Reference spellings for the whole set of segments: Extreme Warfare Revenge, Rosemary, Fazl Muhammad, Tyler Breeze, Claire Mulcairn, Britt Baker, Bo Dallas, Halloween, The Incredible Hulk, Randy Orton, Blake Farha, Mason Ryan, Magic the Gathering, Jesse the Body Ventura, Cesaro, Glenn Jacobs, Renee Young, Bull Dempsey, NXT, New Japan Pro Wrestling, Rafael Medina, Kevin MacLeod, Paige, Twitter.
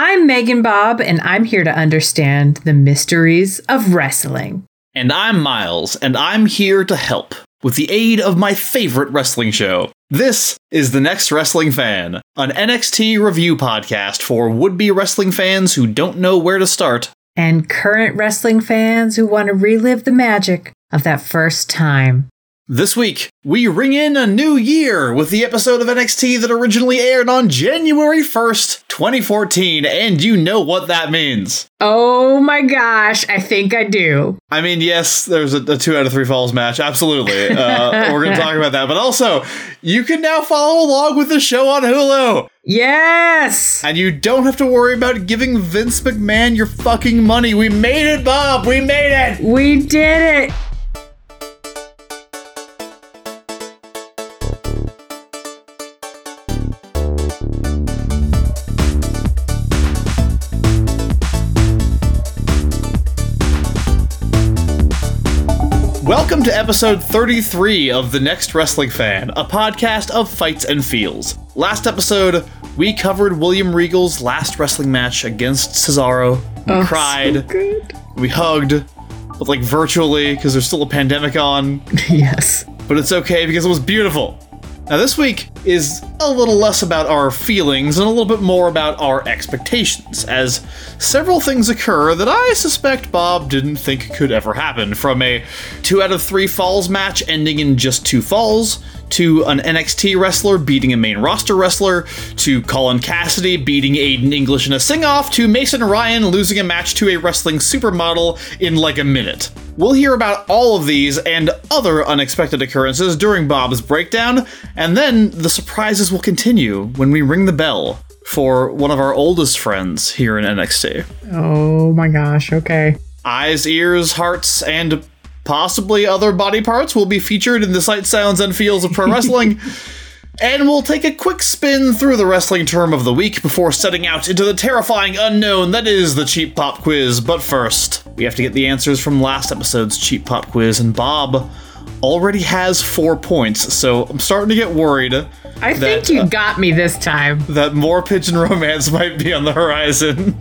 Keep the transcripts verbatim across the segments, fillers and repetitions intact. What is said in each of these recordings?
I'm Megan Bob, and I'm here to understand the mysteries of wrestling. And I'm Miles, and I'm here to help with the aid of my favorite wrestling show. This is The Next Wrestling Fan, an N X T review podcast for would-be wrestling fans who don't know where to start. And current wrestling fans who want to relive the magic of that first time. This week, we ring in a new year with the episode of N X T that originally aired on January first, twenty fourteen, and you know what that means. Oh my gosh, I think I do. I mean, yes, there's a, a two out of three falls match, absolutely. Uh, we're going to talk about that, but also, you can now follow along with the show on Hulu. Yes! And you don't have to worry about giving Vince McMahon your fucking money. We made it, Bob! We made it! We did it! Welcome to episode thirty-three of The Next Wrestling Fan, a podcast of fights and feels. Last episode, we covered William Regal's last wrestling match against Cesaro. We oh, cried. So good. We hugged, but like virtually, because there's still a pandemic on. Yes. But it's okay, because it was beautiful. Now this week is a little less about our feelings and a little bit more about our expectations, as several things occur that I suspect Bob didn't think could ever happen, from a two out of three falls match ending in just two falls, to an N X T wrestler beating a main roster wrestler, to Colin Cassady beating Aiden English in a sing-off, to Mason Ryan losing a match to a wrestling supermodel in like a minute. We'll hear about all of these and other unexpected occurrences during Bob's breakdown, and then the surprises will continue when we ring the bell for one of our oldest friends here in N X T. Oh my gosh, okay. Eyes, ears, hearts, and possibly other body parts will be featured in the sights, sounds, and feels of pro wrestling. And we'll take a quick spin through the wrestling term of the week before setting out into the terrifying unknown that is the Cheap Pop Quiz. But first, we have to get the answers from last episode's Cheap Pop Quiz, and Bob already has four points, so I'm starting to get worried. I that, think you uh, got me this time. That more pigeon romance might be on the horizon.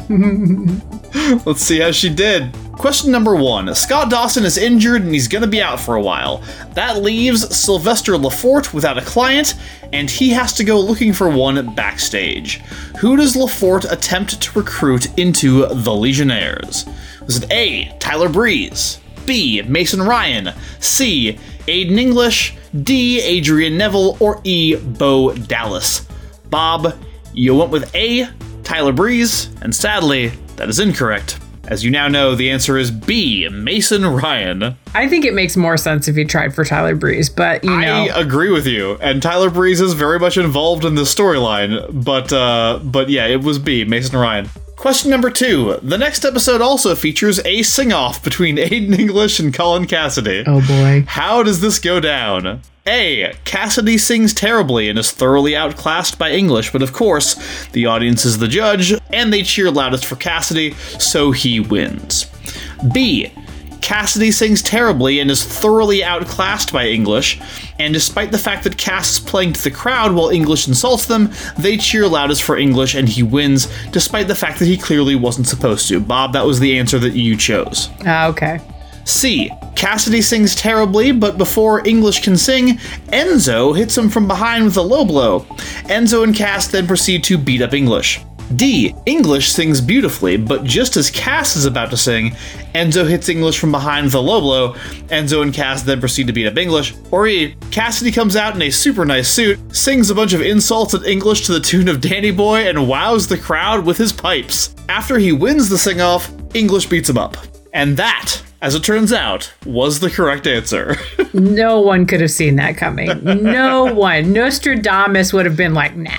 Let's see how she did. Question number one. Scott Dawson is injured and he's going to be out for a while. That leaves Sylvester LeFort without a client, and he has to go looking for one backstage. Who does LeFort attempt to recruit into the Legionnaires? Was it A, Tyler Breeze, B, Mason Ryan, C, Aiden English, D, Adrian Neville, or E, Bo Dallas? Bob, you went with A, Tyler Breeze, and sadly, that is incorrect. As you now know, the answer is B, Mason Ryan. I think it makes more sense if you tried for Tyler Breeze, but you know. I agree with you, and Tyler Breeze is very much involved in the storyline, but uh, but yeah, it was B, Mason Ryan. Question number two. The next episode also features a sing-off between Aiden English and Colin Cassady. Oh boy. How does this go down? A, Cassady sings terribly and is thoroughly outclassed by English, but of course, the audience is the judge, and they cheer loudest for Cassady, so he wins. B, Cassady sings terribly and is thoroughly outclassed by English, and despite the fact that Cass is playing to the crowd while English insults them, they cheer loudest for English and he wins, despite the fact that he clearly wasn't supposed to. Bob, that was the answer that you chose. Ah, uh, okay. C, Cassady sings terribly, but before English can sing, Enzo hits him from behind with a low blow. Enzo and Cass then proceed to beat up English. D, English sings beautifully, but just as Cass is about to sing, Enzo hits English from behind with a low blow. Enzo and Cass then proceed to beat up English. Or E, Cassady comes out in a super nice suit, sings a bunch of insults at English to the tune of Danny Boy, and wows the crowd with his pipes. After he wins the sing-off, English beats him up. And that, as it turns out, was the correct answer. No one could have seen that coming. No one. Nostradamus would have been like, nah.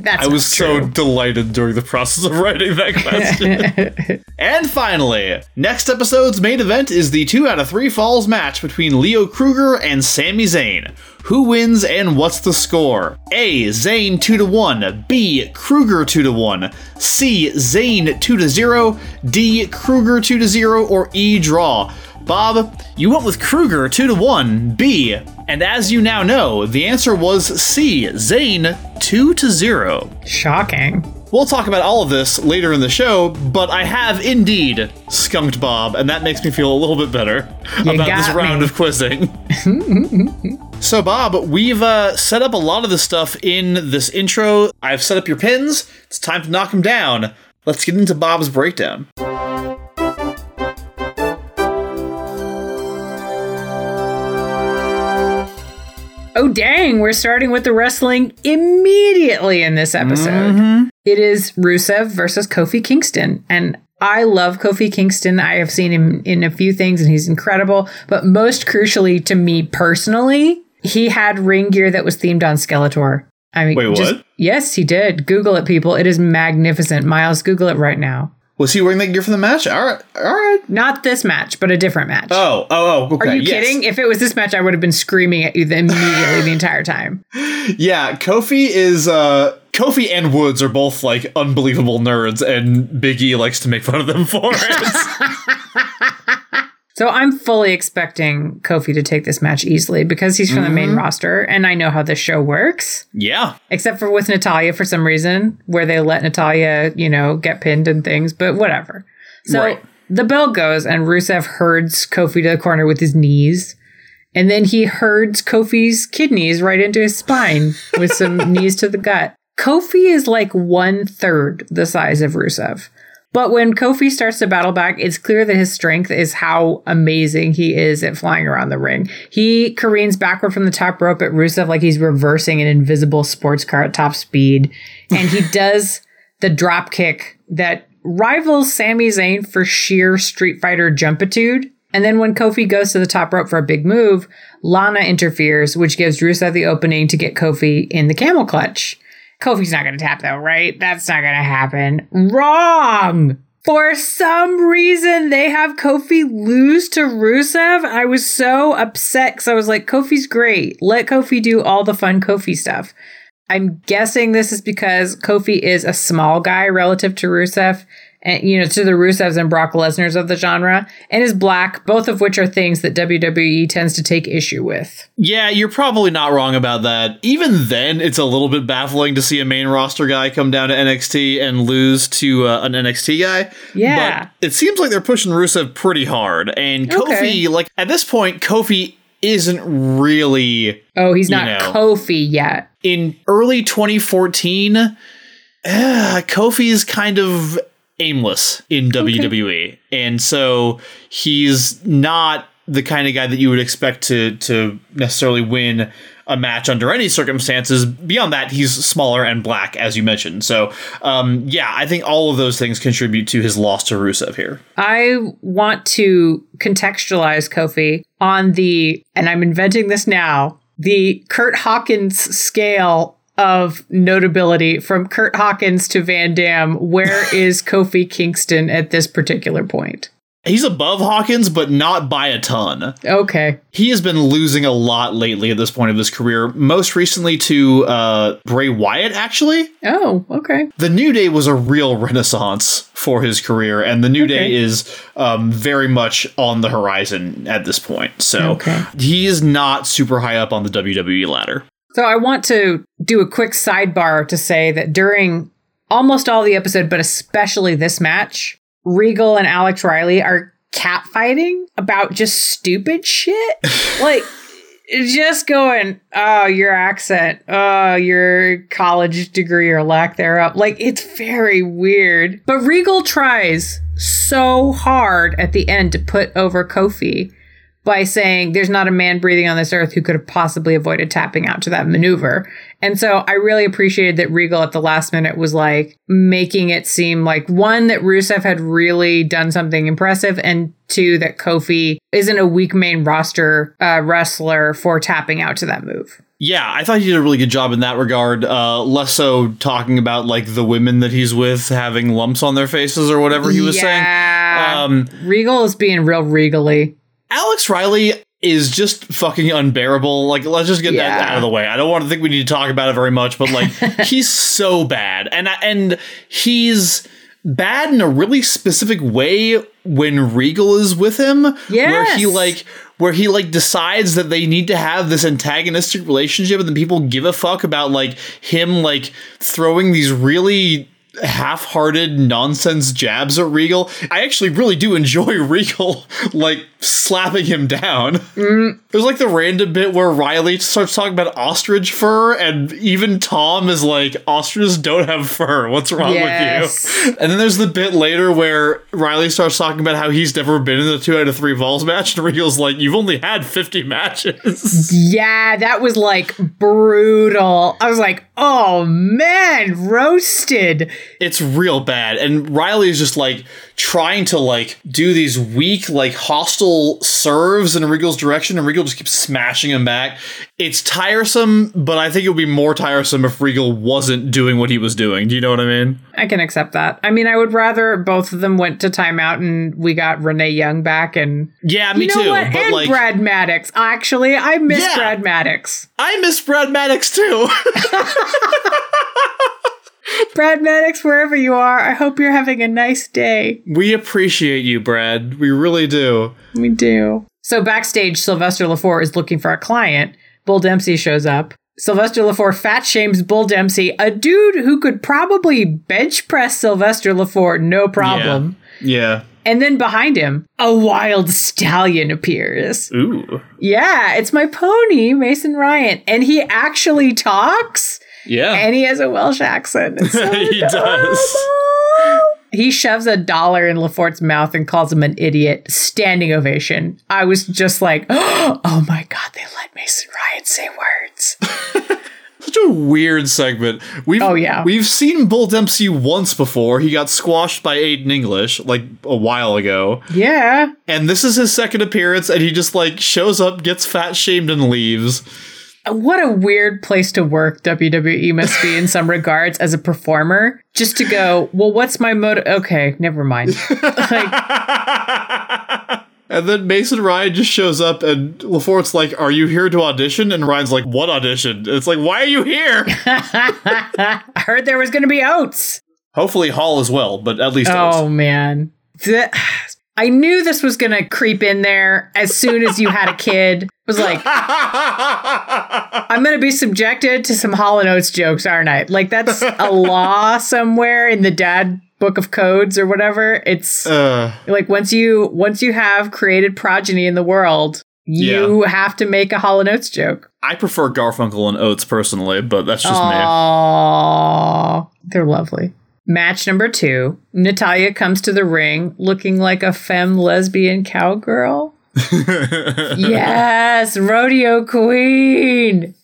That's I was true. So delighted during the process of writing that question. And finally, next episode's main event is the two out of three falls match between Leo Kruger and Sami Zayn. Who wins and what's the score? A, Zayn two to one, B, Kruger two to one, C, Zayn two to zero, D, Kruger two to zero, or E, draw. Bob, you went with Kruger two to one, B, and as you now know, the answer was C, Zayn two to zero. Shocking. We'll talk about all of this later in the show, but I have indeed skunked Bob, and that makes me feel a little bit better you about this round me. of quizzing. So, Bob, we've uh, set up a lot of the stuff in this intro. I've set up your pins. It's time to knock them down. Let's get into Bob's breakdown. Oh, dang, we're starting with the wrestling immediately in this episode. Mm-hmm. It is Rusev versus Kofi Kingston. And I love Kofi Kingston. I have seen him in a few things and he's incredible. But most crucially to me personally, he had ring gear that was themed on Skeletor. I mean, Wait, just, what? Yes, he did. Google it, people. It is magnificent. Miles, Google it right now. Was he wearing that gear for the match? All right. All right. Not this match, but a different match. Oh, oh, oh. Okay. Are you yes. kidding? If it was this match, I would have been screaming at you immediately the entire time. Yeah. Kofi is, uh, Kofi and Woods are both like unbelievable nerds, and Big E likes to make fun of them for it. So I'm fully expecting Kofi to take this match easily because he's from mm-hmm. the main roster and I know how this show works. Yeah. Except for with Natalya for some reason where they let Natalya, you know, get pinned and things, but whatever. So right. the bell goes and Rusev herds Kofi to the corner with his knees. And then he herds Kofi's kidneys right into his spine with some knees to the gut. Kofi is like one third the size of Rusev. But when Kofi starts to battle back, it's clear that his strength is how amazing he is at flying around the ring. He careens backward from the top rope at Rusev like he's reversing an invisible sports car at top speed. And he does the drop kick that rivals Sami Zayn for sheer Street Fighter jumpitude. And then when Kofi goes to the top rope for a big move, Lana interferes, which gives Rusev the opening to get Kofi in the camel clutch. Kofi's not going to tap, though, right? That's not going to happen. Wrong! For some reason, they have Kofi lose to Rusev. I was so upset because I was like, Kofi's great. Let Kofi do all the fun Kofi stuff. I'm guessing this is because Kofi is a small guy relative to Rusev, and you know, to the Rusevs and Brock Lesnar's of the genre, and is black, both of which are things that W W E tends to take issue with. Yeah, you're probably not wrong about that. Even then, it's a little bit baffling to see a main roster guy come down to N X T and lose to uh, an N X T guy. Yeah. But it seems like they're pushing Rusev pretty hard, and okay. Kofi, like, at this point, Kofi isn't really... Oh, he's not you know, Kofi yet. In early twenty fourteen, uh, Kofi's kind of... aimless in W W E. Okay. And so he's not the kind of guy that you would expect to to necessarily win a match under any circumstances. Beyond that, he's smaller and black, as you mentioned. So, um, yeah, I think all of those things contribute to his loss to Rusev here. I want to contextualize Kofi on the, and I'm inventing this now, the Kurt Hawkins scale of notability from Kurt Hawkins to Van Damme. Where is Kofi Kingston at this particular point? He's above Hawkins, but not by a ton. Okay. He has been losing a lot lately at this point of his career, most recently to uh, Bray Wyatt, actually. Oh, okay. The New Day was a real renaissance for his career, and the New okay. Day is um, very much on the horizon at this point. So okay. he is not super high up on the W W E ladder. So I want to do a quick sidebar to say that during almost all the episode, but especially this match, Regal and Alex Riley are catfighting about just stupid shit. Like, just going, oh, your accent, oh, your college degree or lack thereof. Like, it's very weird. But Regal tries so hard at the end to put over Kofi by saying there's not a man breathing on this earth who could have possibly avoided tapping out to that maneuver. And so I really appreciated that Regal at the last minute was like making it seem like, one, that Rusev had really done something impressive, and two, that Kofi isn't a weak main roster uh, wrestler for tapping out to that move. Yeah, I thought he did a really good job in that regard. Uh, less so talking about like the women that he's with having lumps on their faces or whatever he was yeah. saying. Um, Regal is being real regally. Alex Riley is just fucking unbearable. Like, let's just get yeah. that out of the way. I don't want to think we need to talk about it very much, but like, he's so bad. And, and he's bad in a really specific way when Regal is with him. Yes. Where he like, where he like decides that they need to have this antagonistic relationship, and then people give a fuck about like him, like throwing these really half-hearted nonsense jabs at Regal. I actually really do enjoy Regal, like, slapping him down. Mm. There's, like, the random bit where Riley starts talking about ostrich fur, and even Tom is like, ostriches don't have fur. What's wrong yes. with you? And then there's the bit later where Riley starts talking about how he's never been in the two out of three balls match, and Regal's like, you've only had fifty matches. Yeah, that was, like, brutal. I was like, oh, man, roasted. It's real bad. And Riley is just, like, trying to, like, do these weak, like, hostile serves in Regal's direction, and Regal just keeps smashing him back. It's tiresome, but I think it would be more tiresome if Regal wasn't doing what he was doing. Do you know what I mean? I can accept that. I mean, I would rather both of them went to timeout and we got Renee Young back and... Yeah, me you know too. What? But and like, Brad Maddox. Actually, I miss yeah, Brad Maddox. I miss Brad Maddox, too. Brad Maddox, wherever you are, I hope you're having a nice day. We appreciate you, Brad. We really do. We do. So backstage, Sylvester LeFort is looking for a client. Bull Dempsey shows up. Sylvester LeFort fat shames Bull Dempsey, a dude who could probably bench press Sylvester LeFort, no problem. Yeah. yeah. And then behind him, a wild stallion appears. Ooh. Yeah, it's my pony, Mason Ryan. And he actually talks. Yeah. And he has a Welsh accent. It's so he does. He shoves a dollar in LaFort's mouth and calls him an idiot. Standing ovation. I was just like, oh my God, they let Mason Ryan say words. Such a weird segment. We've, oh, yeah. We've seen Bull Dempsey once before. He got squashed by Aiden English, like, a while ago. Yeah. And this is his second appearance, and he just, like, shows up, gets fat shamed, and leaves. What a weird place to work W W E must be in some regards as a performer. Just to go, well, what's my motive? Okay, never mind. Like... And then Mason Ryan just shows up and LaFort's like, are you here to audition? And Ryan's like, what audition? And it's like, why are you here? I heard there was going to be Oates. Hopefully Hall as well, but at least Oates. Oh, man. The- I knew this was going to creep in there as soon as you had a kid. It was like, I'm going to be subjected to some Hall and Oates jokes, aren't I? Like, that's a law somewhere in the dad book of codes or whatever. It's uh, like once you once you have created progeny in the world, you yeah. have to make a Hall and Oates joke. I prefer Garfunkel and Oates personally, but that's just Aww, me. Aww, they're lovely. Match number two, Natalya comes to the ring looking like a femme lesbian cowgirl. Yes, rodeo queen.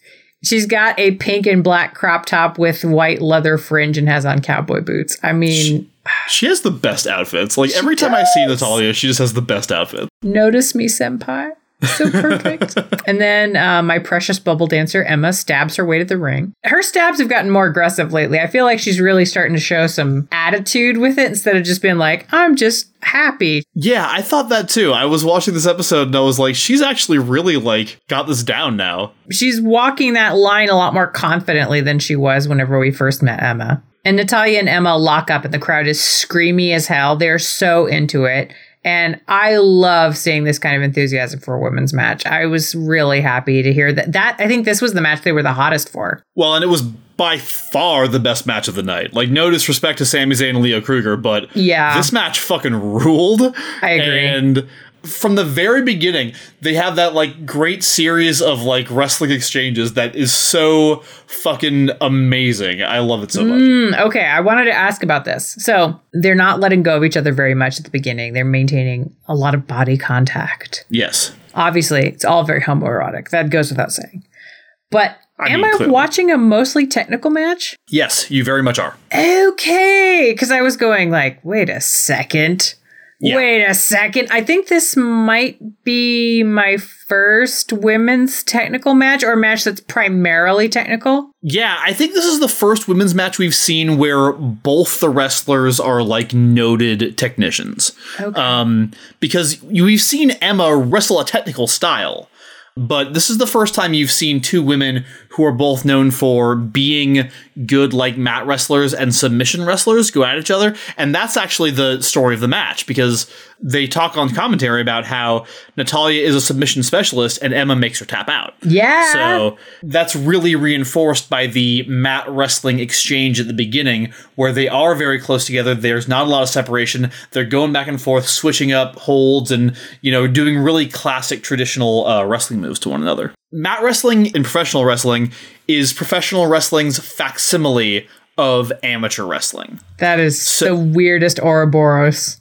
She's got a pink and black crop top with white leather fringe and has on cowboy boots. I mean... She, she has the best outfits. Like, every time does. I see Natalya, she just has the best outfit. Notice me, senpai. So perfect. And then uh, my precious bubble dancer, Emma, stabs her way to the ring. Her stabs have gotten more aggressive lately. I feel like she's really starting to show some attitude with it instead of just being like, I'm just happy. Yeah, I thought that too. I was watching this episode and I was like, she's actually really like got this down now. She's walking that line a lot more confidently than she was whenever we first met Emma. And Natalya and Emma lock up and the crowd is screamy as hell. They're so into it. And I love seeing this kind of enthusiasm for a women's match. I was really happy to hear that. That I think this was the match they were the hottest for. Well, and it was by far the best match of the night. Like, no disrespect to Sami Zayn and Leo Kruger, but yeah. this match fucking ruled. I agree. And from the very beginning, they have that, like, great series of, like, wrestling exchanges that is so fucking amazing. I love it so much. Mm, okay, I wanted to ask about this. So, they're not letting go of each other very much at the beginning. They're maintaining a lot of body contact. Yes. Obviously, it's all very homoerotic. That goes without saying. But... I Am mean, I clearly. watching a mostly technical match? Yes, you very much are. Okay, because I was going like, wait a second. Yeah. Wait a second. I think this might be my first women's technical match or a match that's primarily technical. Yeah, I think this is the first women's match we've seen where both the wrestlers are like noted technicians. Okay. Um, because you, we've seen Emma wrestle a technical style. But this is the first time you've seen two women who are both known for being good, like, mat wrestlers and submission wrestlers go at each other. And that's actually the story of the match, because they talk on commentary about how Natalya is a submission specialist and Emma makes her tap out. Yeah. So that's really reinforced by the mat wrestling exchange at the beginning, where they are very close together. There's not a lot of separation. They're going back and forth, switching up holds and, you know, doing really classic traditional uh, wrestling moves to one another. Mat wrestling in professional wrestling is professional wrestling's facsimile of amateur wrestling. That is so, the weirdest Ouroboros.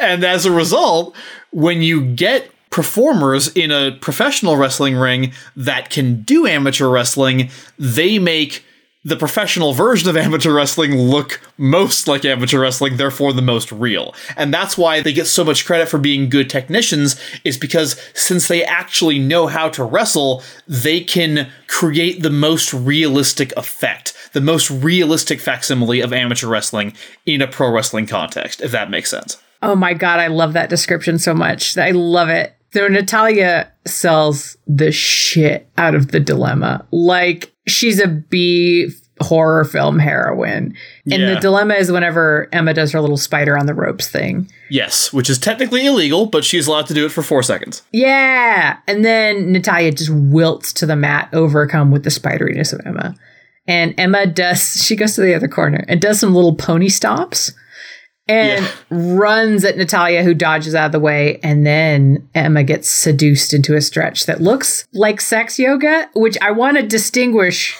And as a result, when you get performers in a professional wrestling ring that can do amateur wrestling, they make the professional version of amateur wrestling look most like amateur wrestling, therefore the most real. And that's why they get so much credit for being good technicians, is because since they actually know how to wrestle, they can create the most realistic effect, the most realistic facsimile of amateur wrestling in a pro wrestling context, if that makes sense. Oh my God, I love that description so much. I love it. So Natalya sells the shit out of the dilemma. Like, she's a B horror film heroine. And yeah. The dilemma is whenever Emma does her little spider on the ropes thing. Yes, which is technically illegal, but she's allowed to do it for four seconds. Yeah. And then Natalya just wilts to the mat, overcome with the spideriness of Emma. And Emma does, she goes to the other corner and does some little pony stomps. And yeah. runs at Natalya, who dodges out of the way. And then Emma gets seduced into a stretch that looks like sex yoga, which I want to distinguish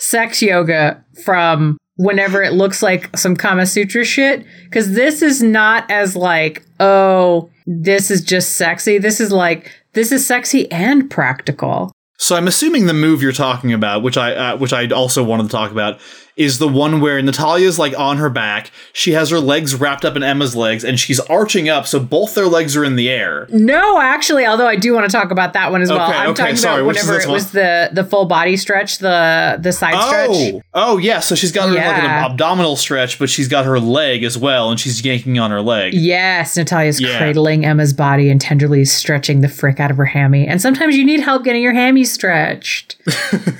sex yoga from whenever it looks like some Kama Sutra shit. Because this is not as like, oh, this is just sexy. This is like, this is sexy and practical. So I'm assuming the move you're talking about, which I uh, which I also wanted to talk about, is the one where Natalya's like on her back, she has her legs wrapped up in Emma's legs, and she's arching up, so both their legs are in the air. No, actually, although I do want to talk about that one as okay, well. I'm okay, talking sorry, about whenever it one? was the, the full body stretch, the the side oh, stretch. Oh, yeah, so she's got her yeah. like an abdominal stretch, but she's got her leg as well, and she's yanking on her leg. Yes, Natalya's yeah. cradling Emma's body and tenderly stretching the frick out of her hammy. And sometimes you need help getting your hammy stretched.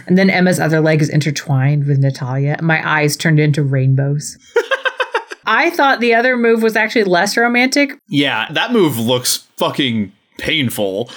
And then Emma's other leg is intertwined with Natalya. My eyes turned into rainbows. I thought the other move was actually less romantic. Yeah, that move looks fucking painful.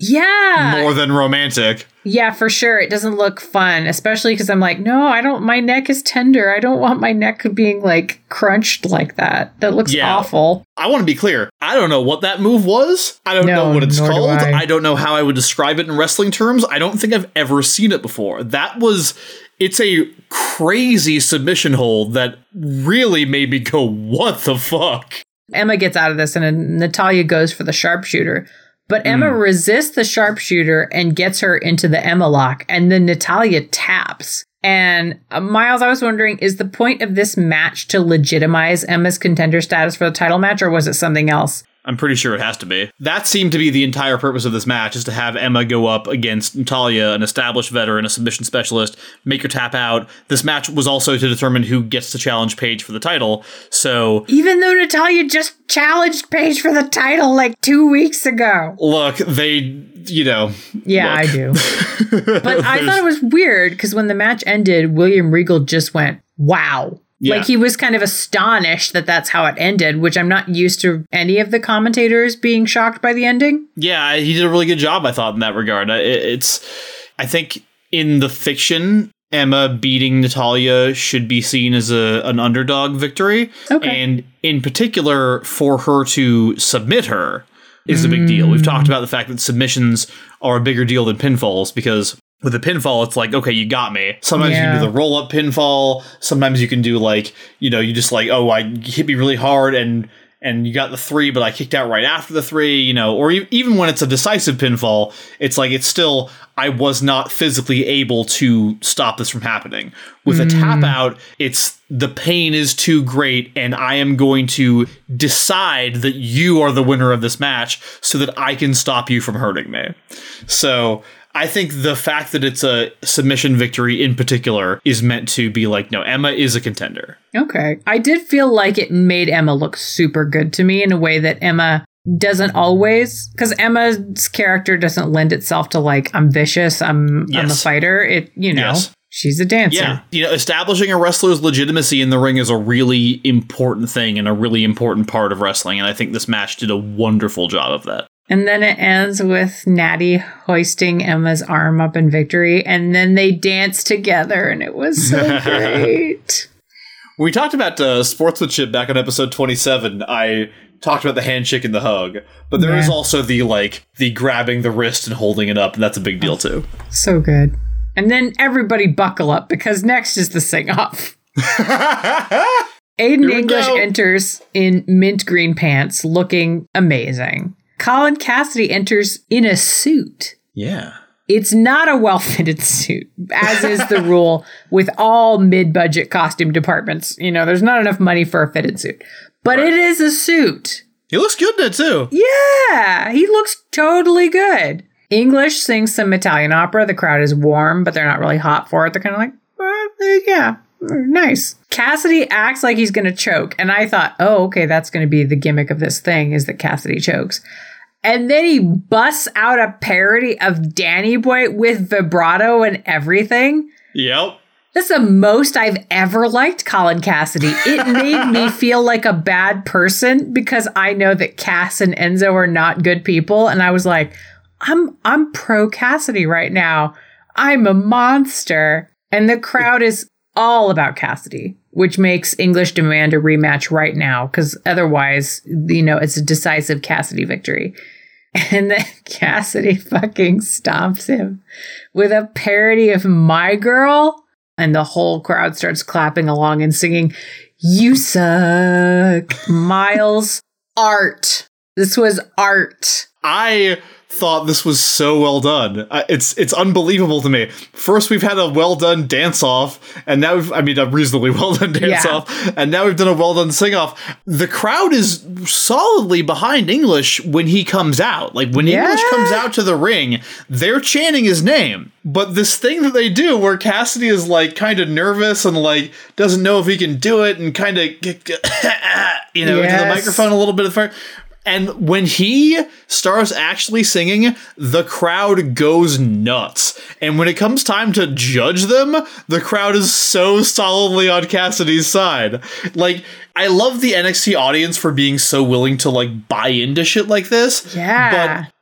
Yeah. More than romantic. Yeah, for sure. It doesn't look fun, especially because I'm like, no, I don't. My neck is tender. I don't want my neck being like crunched like that. That looks yeah. awful. I want to be clear. I don't know what that move was. I don't no, know what it's called. Do I. I don't know how I would describe it in wrestling terms. I don't think I've ever seen it before. That was... It's a crazy submission hold that really made me go, what the fuck? Emma gets out of this and Natalya goes for the sharpshooter. But Emma mm. resists the sharpshooter and gets her into the Emma lock. And then Natalya taps. And uh, Miles, I was wondering, is the point of this match to legitimize Emma's contender status for the title match, or was it something else? I'm pretty sure it has to be. That seemed to be the entire purpose of this match, is to have Emma go up against Natalya, an established veteran, a submission specialist, make her tap out. This match was also to determine who gets to challenge Paige for the title, so... Even though Natalya just challenged Paige for the title, like, two weeks ago. Look, they... You know. Yeah, look. I do. But I thought it was weird, because when the match ended, William Regal just went, wow. Yeah. Like, he was kind of astonished that that's how it ended, which I'm not used to any of the commentators being shocked by the ending. Yeah, he did a really good job, I thought, in that regard. It's, I think, in the fiction, Emma beating Natalya should be seen as a an underdog victory. Okay. And in particular, for her to submit her is mm. a big deal. We've talked about the fact that submissions are a bigger deal than pinfalls, because... With a pinfall, it's like, okay, you got me. Sometimes yeah. you can do the roll-up pinfall. Sometimes you can do, like, you know, you just like, oh, I hit me really hard and and you got the three, but I kicked out right after the three, you know. Or e- even when it's a decisive pinfall, it's like, it's still, I was not physically able to stop this from happening. With mm. a tap-out, it's the pain is too great, and I am going to decide that you are the winner of this match so that I can stop you from hurting me. So... I think the fact that it's a submission victory in particular is meant to be like, no, Emma is a contender. Okay. I did feel like it made Emma look super good to me in a way that Emma doesn't always, because Emma's character doesn't lend itself to like, I'm vicious, I'm, yes. I'm a fighter. It, you know, yes. She's a dancer. Yeah. You know, establishing a wrestler's legitimacy in the ring is a really important thing and a really important part of wrestling. And I think this match did a wonderful job of that. And then it ends with Natty hoisting Emma's arm up in victory. And then they dance together. And it was so great. We talked about uh, sportsmanship back on episode twenty-seven. I talked about the handshake and the hug, but there yeah. is also the like the grabbing the wrist and holding it up, and that's a big deal too. So good. And then everybody buckle up because next is the sing-off. Aiden English go. enters in mint green pants, looking amazing. Colin Cassady enters in a suit. Yeah. It's not a well-fitted suit, as is the rule with all mid-budget costume departments. You know, there's not enough money for a fitted suit. But right. It is a suit. He looks good in it, too. Yeah, he looks totally good. English sings some Italian opera. The crowd is warm, but they're not really hot for it. They're kind of like, well, yeah, nice. Cassady acts like he's going to choke. And I thought, oh, okay, that's going to be the gimmick of this thing, is that Cassady chokes. And then he busts out a parody of Danny Boy with vibrato and everything. Yep. That's the most I've ever liked Colin Cassady. It made me feel like a bad person because I know that Cass and Enzo are not good people. And I was like, I'm I'm pro Cassady right now. I'm a monster. And the crowd is all about Cassady, which makes English demand a rematch right now, because otherwise, you know, it's a decisive Cassady victory. And then Cassady fucking stomps him with a parody of My Girl, and the whole crowd starts clapping along and singing, "You Suck." Miles, art. This was art. I thought this was so well done. Uh, it's it's unbelievable to me. First, we've had a well done dance off, and now we've, I mean, a reasonably well done dance yeah. off, and now we've done a well done sing off. The crowd is solidly behind English when he comes out. Like when yeah. English comes out to the ring, they're chanting his name. But this thing that they do, where Cassady is like kind of nervous and like doesn't know if he can do it, and kind of you know yes. into the microphone a little bit of fire. And when he starts actually singing, the crowd goes nuts. And when it comes time to judge them, the crowd is so solidly on Cassady's side. Like, I love the N X T audience for being so willing to, like, buy into shit like this. Yeah.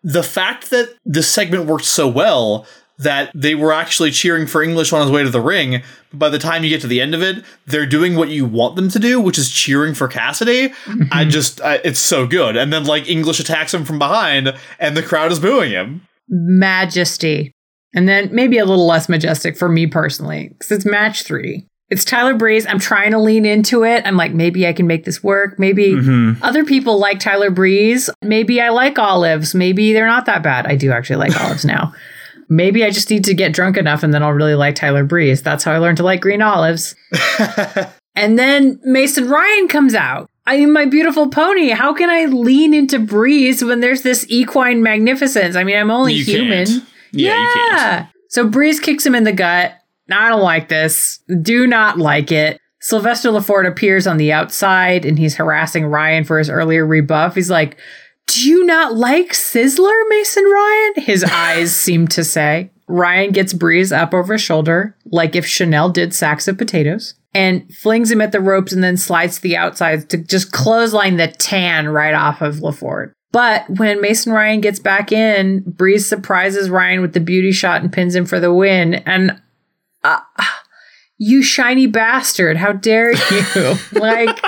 But the fact that this segment worked so well that they were actually cheering for English on his way to the ring. By the time you get to the end of it, they're doing what you want them to do, which is cheering for Cassady. Mm-hmm. I just, I, it's so good. And then, like, English attacks him from behind, and the crowd is booing him. Majesty. And then maybe a little less majestic for me personally, because it's match three. It's Tyler Breeze. I'm trying to lean into it. I'm like, maybe I can make this work. Maybe mm-hmm. other people like Tyler Breeze. Maybe I like olives. Maybe they're not that bad. I do actually like olives now. Maybe I just need to get drunk enough and then I'll really like Tyler Breeze. That's how I learned to like green olives. And then Mason Ryan comes out. I mean, My Beautiful Pony. How can I lean into Breeze when there's this equine magnificence? I mean, I'm only you human. Can't. Yeah, yeah. You can't. So Breeze kicks him in the gut. I don't like this. Do not like it. Sylvester LeFort appears on the outside and he's harassing Ryan for his earlier rebuff. He's like, "Do you not like Sizzler, Mason Ryan?" His eyes seem to say. Ryan gets Breeze up over his shoulder, like if Chanel did sacks of potatoes, and flings him at the ropes and then slides to the outside to just clothesline the tan right off of LeFort. But when Mason Ryan gets back in, Breeze surprises Ryan with the beauty shot and pins him for the win. And uh, you shiny bastard, how dare you? Like,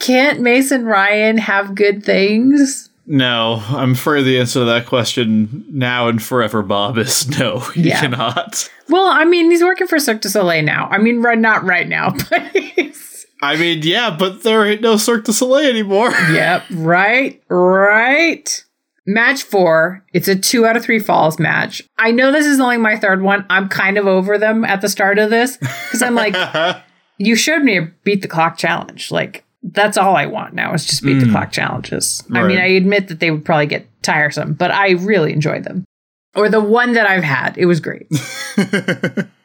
can't Mason Ryan have good things? No, I'm afraid the answer to that question now and forever, Bob, is no, he yeah. cannot. Well, I mean, he's working for Cirque du Soleil now. I mean, right, not right now, but he's... I mean, yeah, but there ain't no Cirque du Soleil anymore. Yep, right, right. Match four. It's a two out of three falls match. I know this is only my third one. I'm kind of over them at the start of this, because I'm like, you showed me a beat the clock challenge, like... That's all I want now is just beat mm. the clock challenges. Right. I mean, I admit that they would probably get tiresome, but I really enjoyed them. Or the one that I've had. It was great.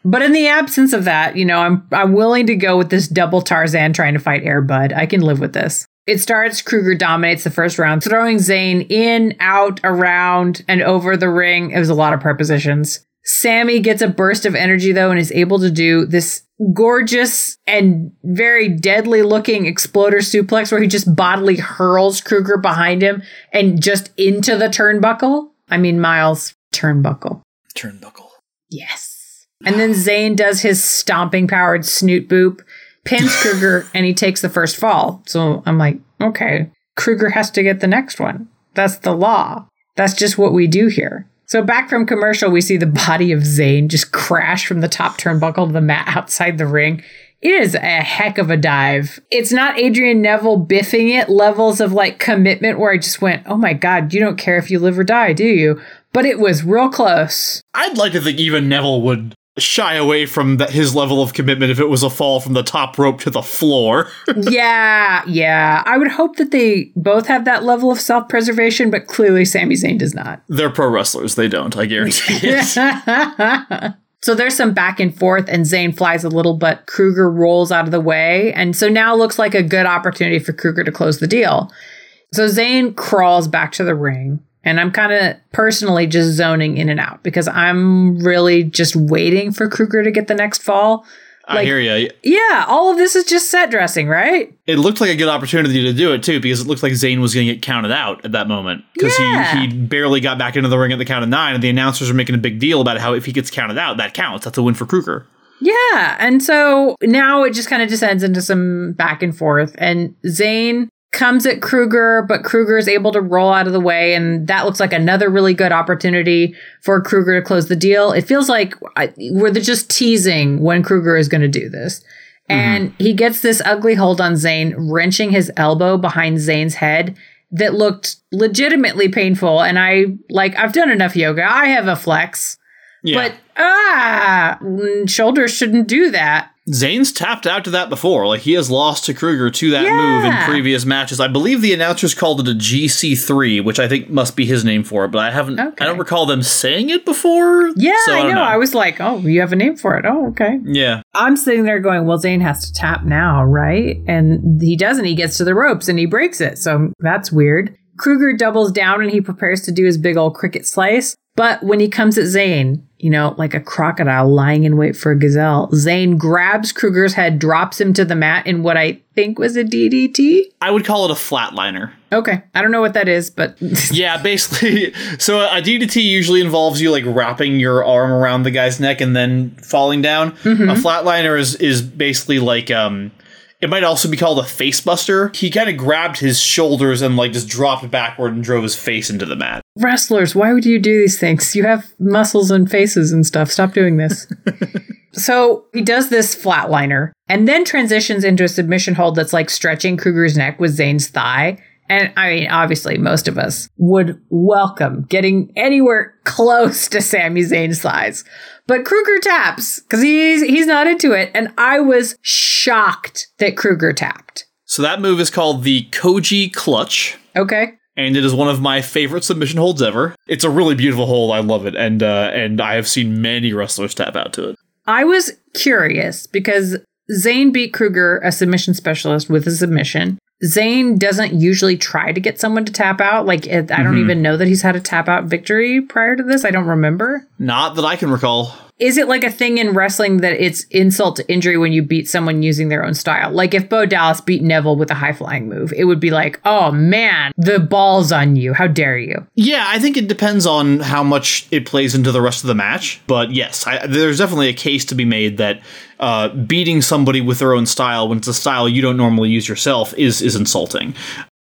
But in the absence of that, you know, I'm I'm willing to go with this double Tarzan trying to fight Air Bud. I can live with this. It starts, Kruger dominates the first round, throwing Zayn in, out, around, and over the ring. It was a lot of prepositions. Sami gets a burst of energy, though, and is able to do this gorgeous and very deadly looking exploder suplex where he just bodily hurls Kruger behind him and just into the turnbuckle. I mean, Miles, turnbuckle. Turnbuckle. Yes. And then Zayn does his stomping powered snoot boop, pins Kruger, and he takes the first fall. So I'm like, okay, Kruger has to get the next one. That's the law. That's just what we do here. So back from commercial, we see the body of Zayn just crash from the top turnbuckle to the mat outside the ring. It is a heck of a dive. It's not Adrian Neville biffing it, levels of like commitment where I just went, oh my God, you don't care if you live or die, do you? But it was real close. I'd like to think even Neville would shy away from that, his level of commitment, if it was a fall from the top rope to the floor. yeah, yeah. I would hope that they both have that level of self-preservation, but clearly Sami Zayn does not. They're pro wrestlers. They don't, I guarantee it. So there's some back and forth, and Zayn flies a little, but Kruger rolls out of the way. And so now looks like a good opportunity for Kruger to close the deal. So Zayn crawls back to the ring. And I'm kind of personally just zoning in and out because I'm really just waiting for Kruger to get the next fall. Like, I hear you. Yeah, all of this is just set dressing, right? It looked like a good opportunity to do it, too, because it looked like Zayn was going to get counted out at that moment. Because yeah. he, he barely got back into the ring at the count of nine, and the announcers were making a big deal about how if he gets counted out, that counts. That's a win for Kruger. Yeah, and so now it just kind of descends into some back and forth, and Zayn comes at Kruger, but Kruger is able to roll out of the way, and that looks like another really good opportunity for Kruger to close the deal. It feels like we're just teasing when Kruger is going to do this. Mm-hmm. And he gets this ugly hold on Zayn, wrenching his elbow behind Zayn's head that looked legitimately painful. And I, like, I've done enough yoga. I have a flex. Yeah. But, ah, shoulders shouldn't do that. Zayn's tapped out to that before. Like, he has lost to Kruger to that yeah. move in previous matches. I believe the announcers called it a G C three, which I think must be his name for it, but I haven't, okay. I don't recall them saying it before. Yeah, so I, I know. know. I was like, oh, you have a name for it. Oh, okay. Yeah. I'm sitting there going, well, Zayn has to tap now, right? And he doesn't. He gets to the ropes and he breaks it. So that's weird. Kruger doubles down and he prepares to do his big old cricket slice. But when he comes at Zayn, you know, like a crocodile lying in wait for a gazelle, Zayn grabs Kruger's head, drops him to the mat in what I think was a D D T. I would call it a flatliner. Okay. I don't know what that is, but... yeah, basically. So a D D T usually involves you like wrapping your arm around the guy's neck and then falling down. Mm-hmm. A flatliner is, is basically like... um. It might also be called a face buster. He kind of grabbed his shoulders and like just dropped backward and drove his face into the mat. Wrestlers, why would you do these things? You have muscles and faces and stuff. Stop doing this. So he does this flatliner and then transitions into a submission hold that's like stretching Kruger's neck with Zayn's thigh. And I mean, obviously, most of us would welcome getting anywhere close to Sami Zayn's thighs. But Kruger taps because he's, he's not into it. And I was shocked that Kruger tapped. So that move is called the Koji Clutch. Okay. And it is one of my favorite submission holds ever. It's a really beautiful hold. I love it. And, uh, and I have seen many wrestlers tap out to it. I was curious because Zayn beat Kruger, a submission specialist, with a submission. Zayn doesn't usually try to get someone to tap out. Like, I don't mm-hmm. even know that he's had a tap out victory prior to this. I don't remember. Not that I can recall. Is it like a thing in wrestling that it's insult to injury when you beat someone using their own style? Like if Bo Dallas beat Neville with a high flying move, it would be like, oh man, the ball's on you. How dare you? Yeah, I think it depends on how much it plays into the rest of the match. But yes, I, there's definitely a case to be made that uh, beating somebody with their own style when it's a style you don't normally use yourself is is insulting.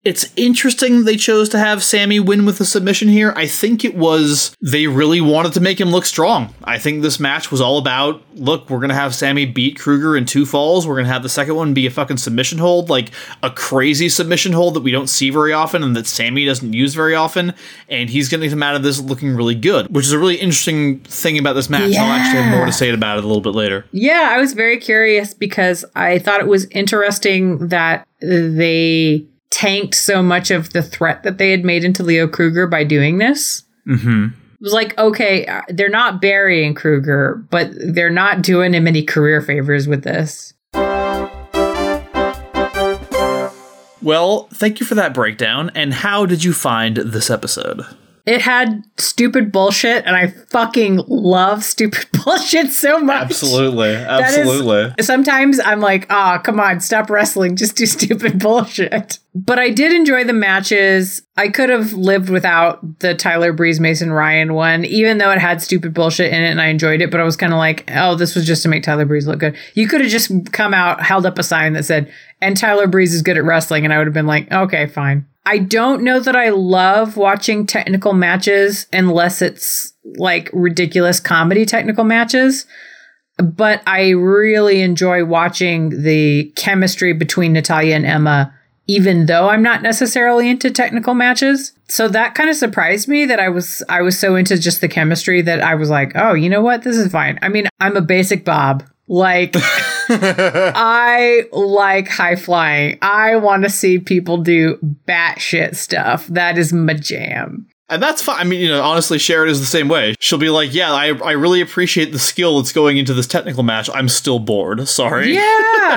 It's interesting they chose to have Sami win with a submission here. I think it was they really wanted to make him look strong. I think this match was all about, look, we're going to have Sami beat Kruger in two falls. We're going to have the second one be a fucking submission hold, like a crazy submission hold that we don't see very often and that Sami doesn't use very often. And he's going to come out of this looking really good, which is a really interesting thing about this match. Yeah. I'll actually have more to say about it a little bit later. Yeah, I was very curious because I thought it was interesting that they... tanked so much of the threat that they had made into Leo Kruger by doing this. Mm-hmm. It was like, okay, they're not burying Kruger, but they're not doing him any career favors with this. Well, thank you for that breakdown. And how did you find this episode? It had stupid bullshit, and I fucking love stupid bullshit so much. Absolutely. Absolutely. Is, sometimes I'm like, ah, oh, come on, stop wrestling. Just do stupid bullshit. But I did enjoy the matches. I could have lived without the Tyler Breeze, Mason Ryan one, even though it had stupid bullshit in it and I enjoyed it. But I was kind of like, oh, this was just to make Tyler Breeze look good. You could have just come out, held up a sign that said, and Tyler Breeze is good at wrestling. And I would have been like, okay, fine. I don't know that I love watching technical matches unless it's like ridiculous comedy technical matches, but I really enjoy watching the chemistry between Natalya and Emma, even though I'm not necessarily into technical matches. So that kind of surprised me that I was I was so into just the chemistry that I was like, oh, you know what? This is fine. I mean, I'm a basic Bob. Like, I like high flying. I want to see people do batshit stuff. That is my jam. And that's fine. I mean, you know, honestly, Sharon is the same way. She'll be like, yeah, I I really appreciate the skill that's going into this technical match. I'm still bored. Sorry. Yeah.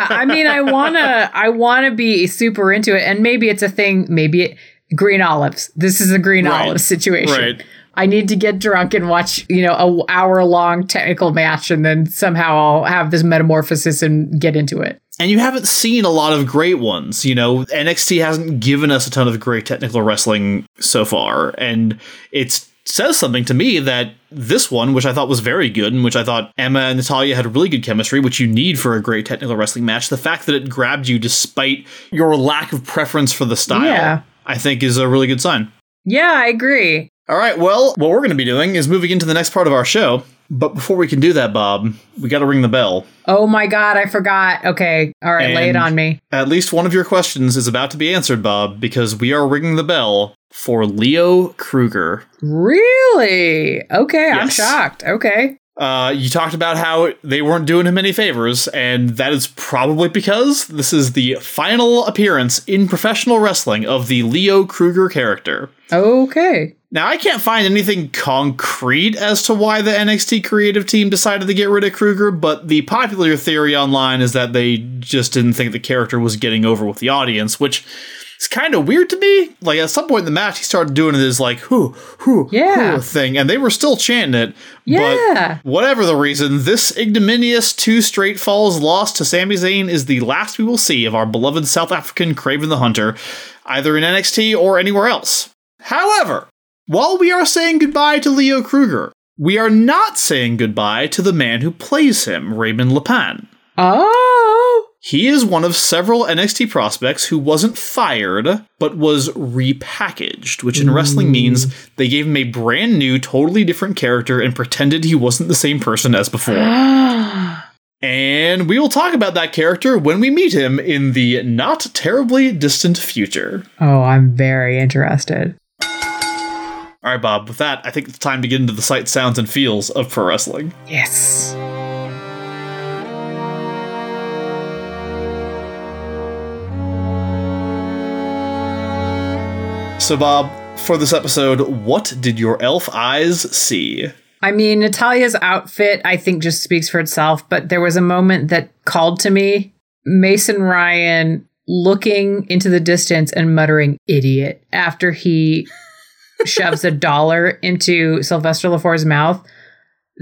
I mean, I want to I want to be super into it. And maybe it's a thing. Maybe it, green olives. This is a green right. olive situation. Right. I need to get drunk and watch, you know, an hour-long technical match, and then somehow I'll have this metamorphosis and get into it. And you haven't seen a lot of great ones, you know. N X T hasn't given us a ton of great technical wrestling so far, and it says something to me that this one, which I thought was very good, and which I thought Emma and Natalya had really good chemistry, which you need for a great technical wrestling match, the fact that it grabbed you despite your lack of preference for the style, yeah. I think is a really good sign. Yeah, I agree. All right, well, what we're going to be doing is moving into the next part of our show. But before we can do that, Bob, we got to ring the bell. Oh, my God, I forgot. Okay, all right, and lay it on me. At least one of your questions is about to be answered, Bob, because we are ringing the bell for Leo Kruger. Really? Okay, yes. I'm shocked. Okay. Uh, you talked about how they weren't doing him any favors, and that is probably because this is the final appearance in professional wrestling of the Leo Kruger character. Okay. Now, I can't find anything concrete as to why the N X T creative team decided to get rid of Kruger, but the popular theory online is that they just didn't think the character was getting over with the audience, which is kind of weird to me. Like, at some point in the match, he started doing this, like, whoo, whoo, yeah. whoo thing, and they were still chanting it. Yeah. But whatever the reason, this ignominious two straight falls loss to Sami Zayn is the last we will see of our beloved South African Kraven the Hunter, either in N X T or anywhere else. However, while we are saying goodbye to Leo Kruger, we are not saying goodbye to the man who plays him, Raymond LePan. Oh! He is one of several N X T prospects who wasn't fired, but was repackaged, which in mm. wrestling means they gave him a brand new, totally different character and pretended he wasn't the same person as before. And we will talk about that character when we meet him in the not terribly distant future. Oh, I'm very interested. All right, Bob, with that, I think it's time to get into the sights, sounds, and feels of pro wrestling. Yes. So, Bob, for this episode, what did your elf eyes see? I mean, Natalya's outfit, I think, just speaks for itself, but there was a moment that called to me. Mason Ryan looking into the distance and muttering, idiot, after he shoves a dollar into Sylvester LeFort's mouth.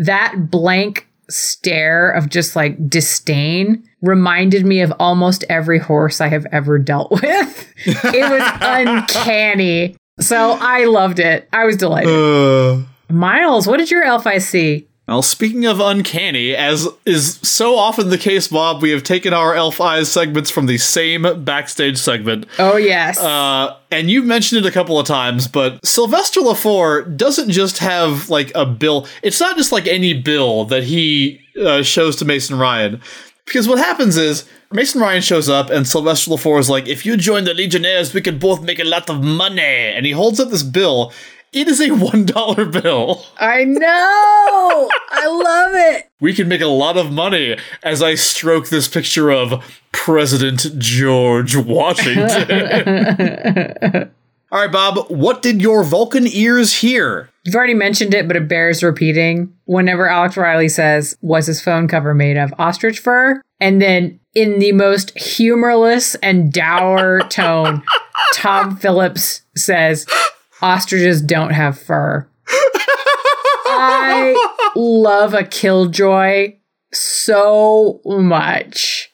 That blank stare of just like disdain reminded me of almost every horse I have ever dealt with. It was uncanny. So I loved it. I was delighted. Uh, Miles, what did your elf eye see? Well, speaking of uncanny, as is so often the case, Bob, we have taken our Elf Eyes segments from the same backstage segment. Oh, yes. Uh, and you've mentioned it a couple of times, but Sylvester LeFort doesn't just have, like, a bill. It's not just, like, any bill that he uh, shows to Mason Ryan. Because what happens is, Mason Ryan shows up, and Sylvester LeFort is like, if you join the Legionnaires, we could both make a lot of money. And he holds up this bill. It is a one dollar bill. I know! I love it! We can make a lot of money as I stroke this picture of President George Washington. All right, Bob, what did your Vulcan ears hear? You've already mentioned it, but it bears repeating. Whenever Alex Riley says, was his phone cover made of ostrich fur? And then in the most humorless and dour tone, Tom Phillips says, "Ostriches don't have fur." I love a killjoy so much.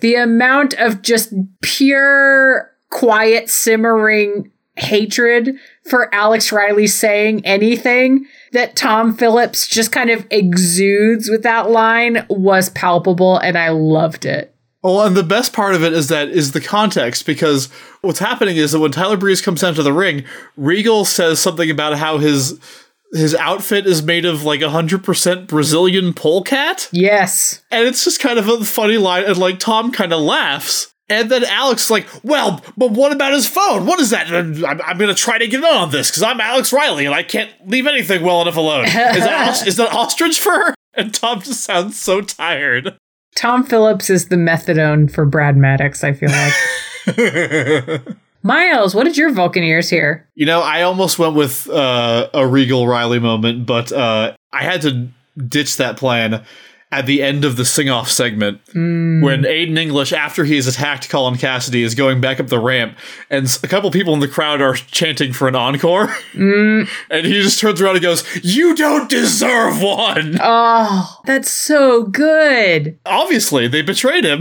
The amount of just pure, quiet, simmering hatred for Alex Riley saying anything that Tom Phillips just kind of exudes with that line was palpable, and I loved it. Well, and the best part of it is that is the context, because what's happening is that when Tyler Breeze comes down to the ring, Regal says something about how his his outfit is made of like one hundred percent Brazilian polecat. Yes. And it's just kind of a funny line, and like Tom kind of laughs. And then Alex is like, well, but what about his phone? What is that? I'm, I'm going to try to get in on this because I'm Alex Riley and I can't leave anything well enough alone. Is that, is that ostrich fur? And Tom just sounds so tired. Tom Phillips is the methadone for Brad Maddox, I feel like. Miles, what did your Vulcaneers hear? You know, I almost went with uh, a Regal Riley moment, but uh, I had to ditch that plan at the end of the sing-off segment, mm. when Aiden English, after he has attacked Colin Cassady, is going back up the ramp, and a couple people in the crowd are chanting for an encore, mm. and he just turns around and goes, "You don't deserve one!" Oh, that's so good! Obviously, they betrayed him.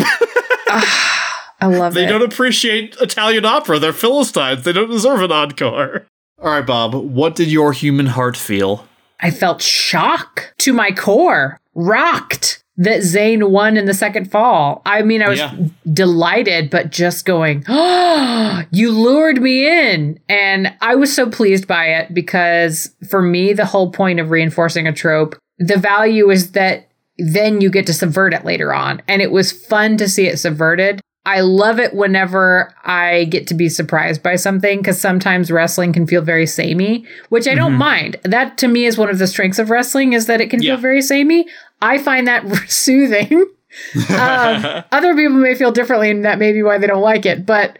ah, I love they it. They don't appreciate Italian opera. They're Philistines. They don't deserve an encore. All right, Bob, what did your human heart feel? I felt shock to my core. Rocked that Zayn won in the second fall. I mean, I was yeah. delighted, but just going, oh, you lured me in. And I was so pleased by it because for me, the whole point of reinforcing a trope, the value is that then you get to subvert it later on. And it was fun to see it subverted. I love it whenever I get to be surprised by something, because sometimes wrestling can feel very samey, which I don't mm-hmm. mind. That to me is one of the strengths of wrestling, is that it can yeah. feel very samey. I find that soothing. um, other people may feel differently, and that may be why they don't like it. But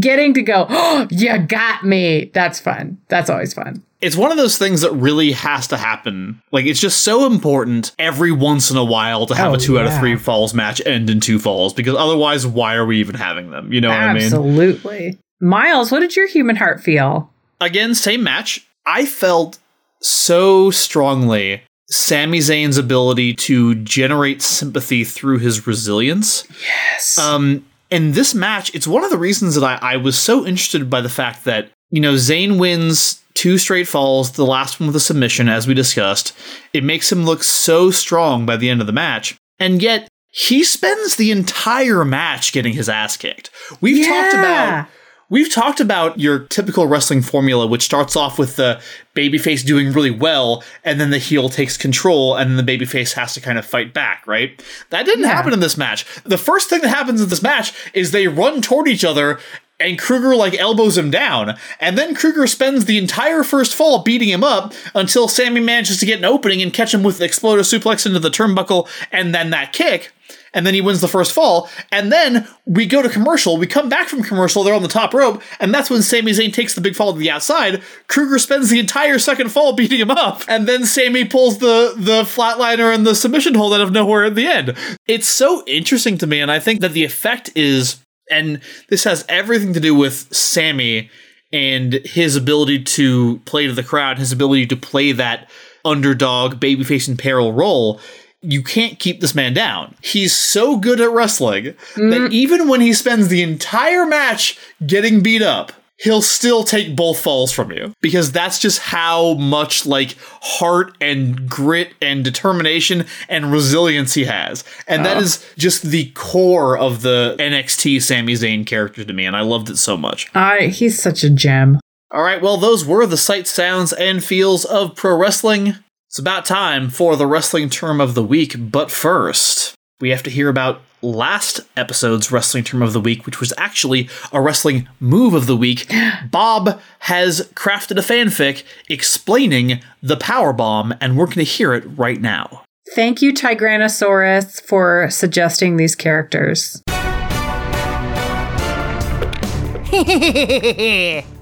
getting to go, oh, you got me. That's fun. That's always fun. It's one of those things that really has to happen. Like, it's just so important every once in a while to have oh, a two yeah. out of three falls match end in two falls, because otherwise, why are we even having them? You know Absolutely. What I mean? Absolutely. Miles, what did your human heart feel? Again, same match. I felt so strongly Sami Zayn's ability to generate sympathy through his resilience. Yes. Um, in this match, it's one of the reasons that I, I was so interested by the fact that, you know, Zayn wins two straight falls, the last one with a submission, as we discussed. It makes him look so strong by the end of the match. And yet, he spends the entire match getting his ass kicked. We've yeah. talked about... We've talked about your typical wrestling formula, which starts off with the babyface doing really well, and then the heel takes control, and then the babyface has to kind of fight back, right? That didn't yeah. happen in this match. The first thing that happens in this match is they run toward each other, and Kruger, like, elbows him down, and then Kruger spends the entire first fall beating him up until Sami manages to get an opening and catch him with an exploder suplex into the turnbuckle, and then that kick. And then he wins the first fall. And then we go to commercial. We come back from commercial. They're on the top rope. And that's when Sami Zayn takes the big fall to the outside. Kruger spends the entire second fall beating him up. And then Sami pulls the, the flatliner and the submission hold out of nowhere at the end. It's so interesting to me. And I think that the effect is, and this has everything to do with Sami and his ability to play to the crowd, his ability to play that underdog, babyface in peril role. You can't keep this man down. He's so good at wrestling mm. that even when he spends the entire match getting beat up, he'll still take both falls from you, because that's just how much like heart and grit and determination and resilience he has. And oh. that is just the core of the N X T Sami Zayn character to me. And I loved it so much. Uh, he's such a gem. All right. Well, those were the sights, sounds, and feels of pro wrestling. It's about time for the wrestling term of the week, but first, we have to hear about last episode's wrestling term of the week, which was actually a wrestling move of the week. Bob has crafted a fanfic explaining the powerbomb, and we're going to hear it right now. Thank you, Tigranosaurus, for suggesting these characters.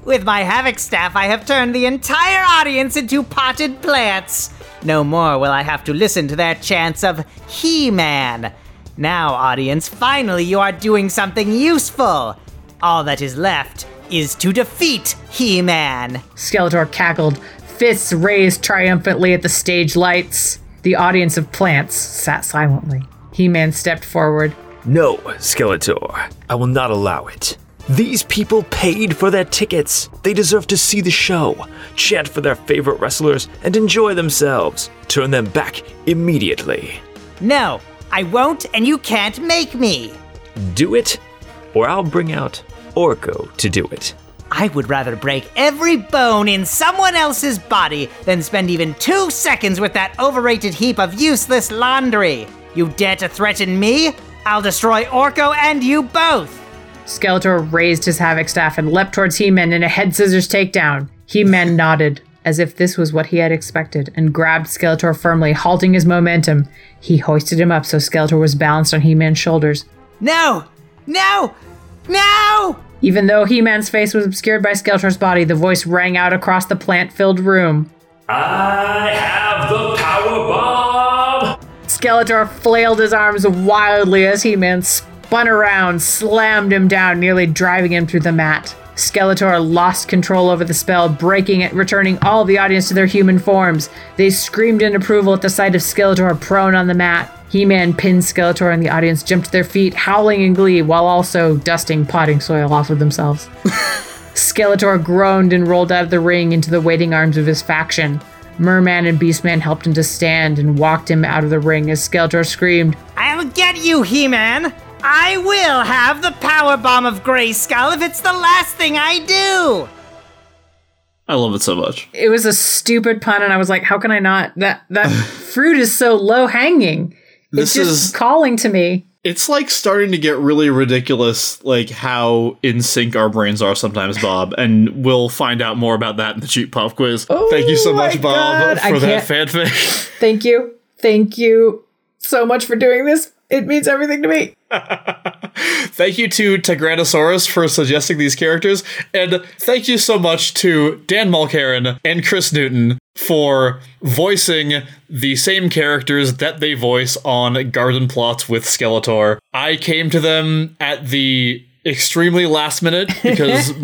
With my Havoc staff, I have turned the entire audience into potted plants. No more will I have to listen to their chants of He-Man. Now, audience, finally you are doing something useful. All that is left is to defeat He-Man. Skeletor cackled, fists raised triumphantly at the stage lights. The audience of plants sat silently. He-Man stepped forward. No, Skeletor, I will not allow it. These people paid for their tickets. They deserve to see the show, chant for their favorite wrestlers, and enjoy themselves. Turn them back immediately. No, I won't, and you can't make me. Do it, or I'll bring out Orko to do it. I would rather break every bone in someone else's body than spend even two seconds with that overrated heap of useless laundry. You dare to threaten me? I'll destroy Orko and you both! Skeletor raised his Havoc staff and leapt towards He-Man in a head scissors takedown. He-Man nodded, as if this was what he had expected, and grabbed Skeletor firmly, halting his momentum. He hoisted him up so Skeletor was balanced on He-Man's shoulders. No! No! No! Even though He-Man's face was obscured by Skeletor's body, the voice rang out across the plant-filled room. I have the power bomb! Skeletor flailed his arms wildly as He-Man spun around, slammed him down, nearly driving him through the mat. Skeletor lost control over the spell, breaking it, returning all the audience to their human forms. They screamed in approval at the sight of Skeletor prone on the mat. He-Man pinned Skeletor and the audience jumped to their feet, howling in glee, while also dusting potting soil off of themselves. Skeletor groaned and rolled out of the ring into the waiting arms of his faction. Merman and Beastman helped him to stand and walked him out of the ring as Skeletor screamed, I'll get you, He-Man! I will have the powerbomb of Grayskull if it's the last thing I do! I love it so much. It was a stupid pun, and I was like, how can I not? That, that fruit is so low-hanging. This it's just is, calling to me. It's like starting to get really ridiculous, like how in sync our brains are sometimes, Bob. And we'll find out more about that in the cheap pop quiz. Oh, thank you so much, Bob, God. for I that fanfic. Thank you. Thank you so much for doing this. It means everything to me. Thank you to Tigranosaurus for suggesting these characters. And thank you so much to Dan Mulcairn and Chris Newton for voicing the same characters that they voice on Garden Plots with Skeletor. I came to them at the extremely last minute because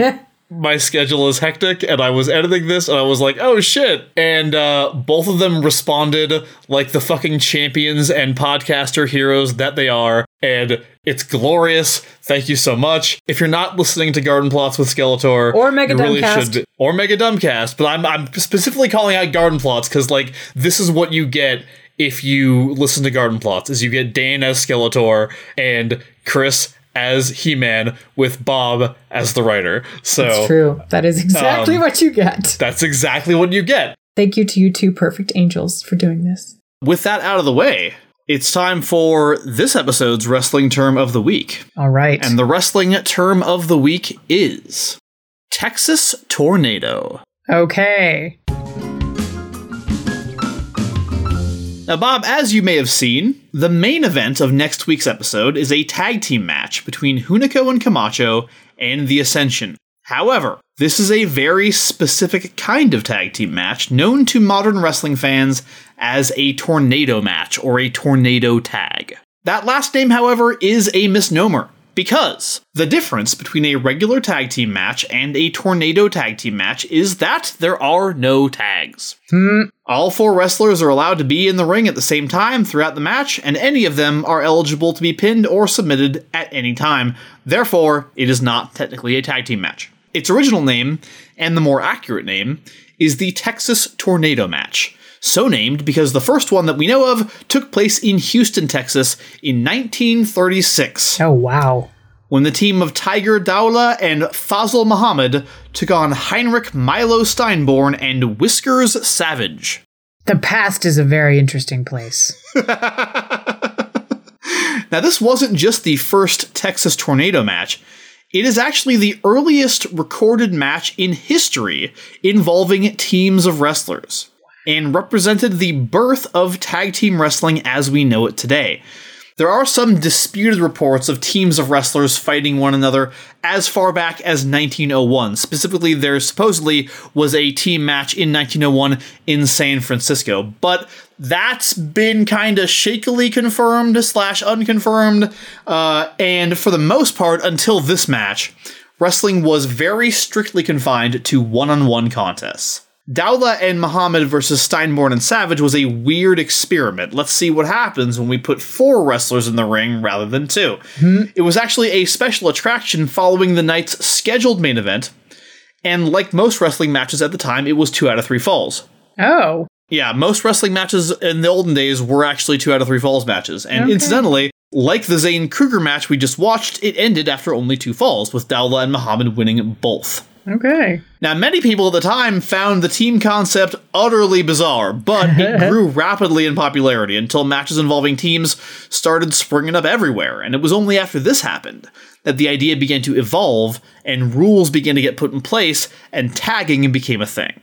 my schedule is hectic and I was editing this and I was like, oh shit. And uh, both of them responded like the fucking champions and podcaster heroes that they are. And it's glorious. Thank you so much. If you're not listening to Garden Plots with Skeletor or Mega you really Dumbcast. should be, or Mega Dumbcast, but I'm I'm specifically calling out Garden Plots because like this is what you get if you listen to Garden Plots is you get Dan as Skeletor and Chris as He-Man with Bob as the writer. So that's true. That is exactly um, what you get. That's exactly what you get. Thank you to you two perfect angels for doing this. With that out of the way, it's time for this episode's wrestling term of the week. All right. And the wrestling term of the week is Texas Tornado. Okay. Now, Bob, as you may have seen, the main event of next week's episode is a tag team match between Hunico and Camacho and The Ascension. However, this is a very specific kind of tag team match known to modern wrestling fans as a tornado match or a tornado tag. That last name, however, is a misnomer because the difference between a regular tag team match and a tornado tag team match is that there are no tags. Hmm. All four wrestlers are allowed to be in the ring at the same time throughout the match, and any of them are eligible to be pinned or submitted at any time. Therefore, it is not technically a tag team match. Its original name, and the more accurate name, is the Texas Tornado Match, so named because the first one that we know of took place in Houston, Texas in nineteen thirty-six. Oh, wow. When the team of Tiger Dowla and Fazl Muhammad took on Heinrich Milo Steinborn and Whiskers Savage. The past is a very interesting place. Now, this wasn't just the first Texas Tornado Match. It is actually the earliest recorded match in history involving teams of wrestlers and represented the birth of tag team wrestling as we know it today. There are some disputed reports of teams of wrestlers fighting one another as far back as nineteen oh one. Specifically, there supposedly was a team match in nineteen oh one in San Francisco, but that's been kind of shakily confirmed slash unconfirmed. Uh, and for the most part, until this match, wrestling was very strictly confined to one-on-one contests. Dowla and Muhammad versus Steinborn and Savage was a weird experiment. Let's see what happens when we put four wrestlers in the ring rather than two. Mm-hmm. It was actually a special attraction following the night's scheduled main event, and like most wrestling matches at the time, it was two out of three falls. Oh. Yeah, most wrestling matches in the olden days were actually two out of three falls matches, and okay. Incidentally, like the Zayn Kruger match we just watched, it ended after only two falls, with Dowla and Muhammad winning both. Okay. Now, many people at the time found the team concept utterly bizarre, but it grew rapidly in popularity until matches involving teams started springing up everywhere, and it was only after this happened that the idea began to evolve and rules began to get put in place and tagging became a thing.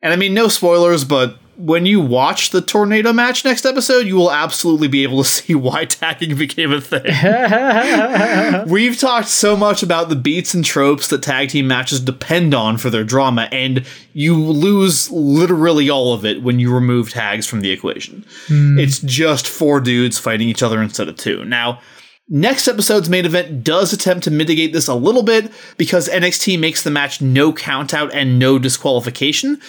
And I mean, no spoilers, but when you watch the tornado match next episode, you will absolutely be able to see why tagging became a thing. We've talked so much about the beats and tropes that tag team matches depend on for their drama, and you lose literally all of it when you remove tags from the equation. Mm. It's just four dudes fighting each other instead of two. Now, next episode's main event does attempt to mitigate this a little bit because N X T makes the match no countout and no disqualification.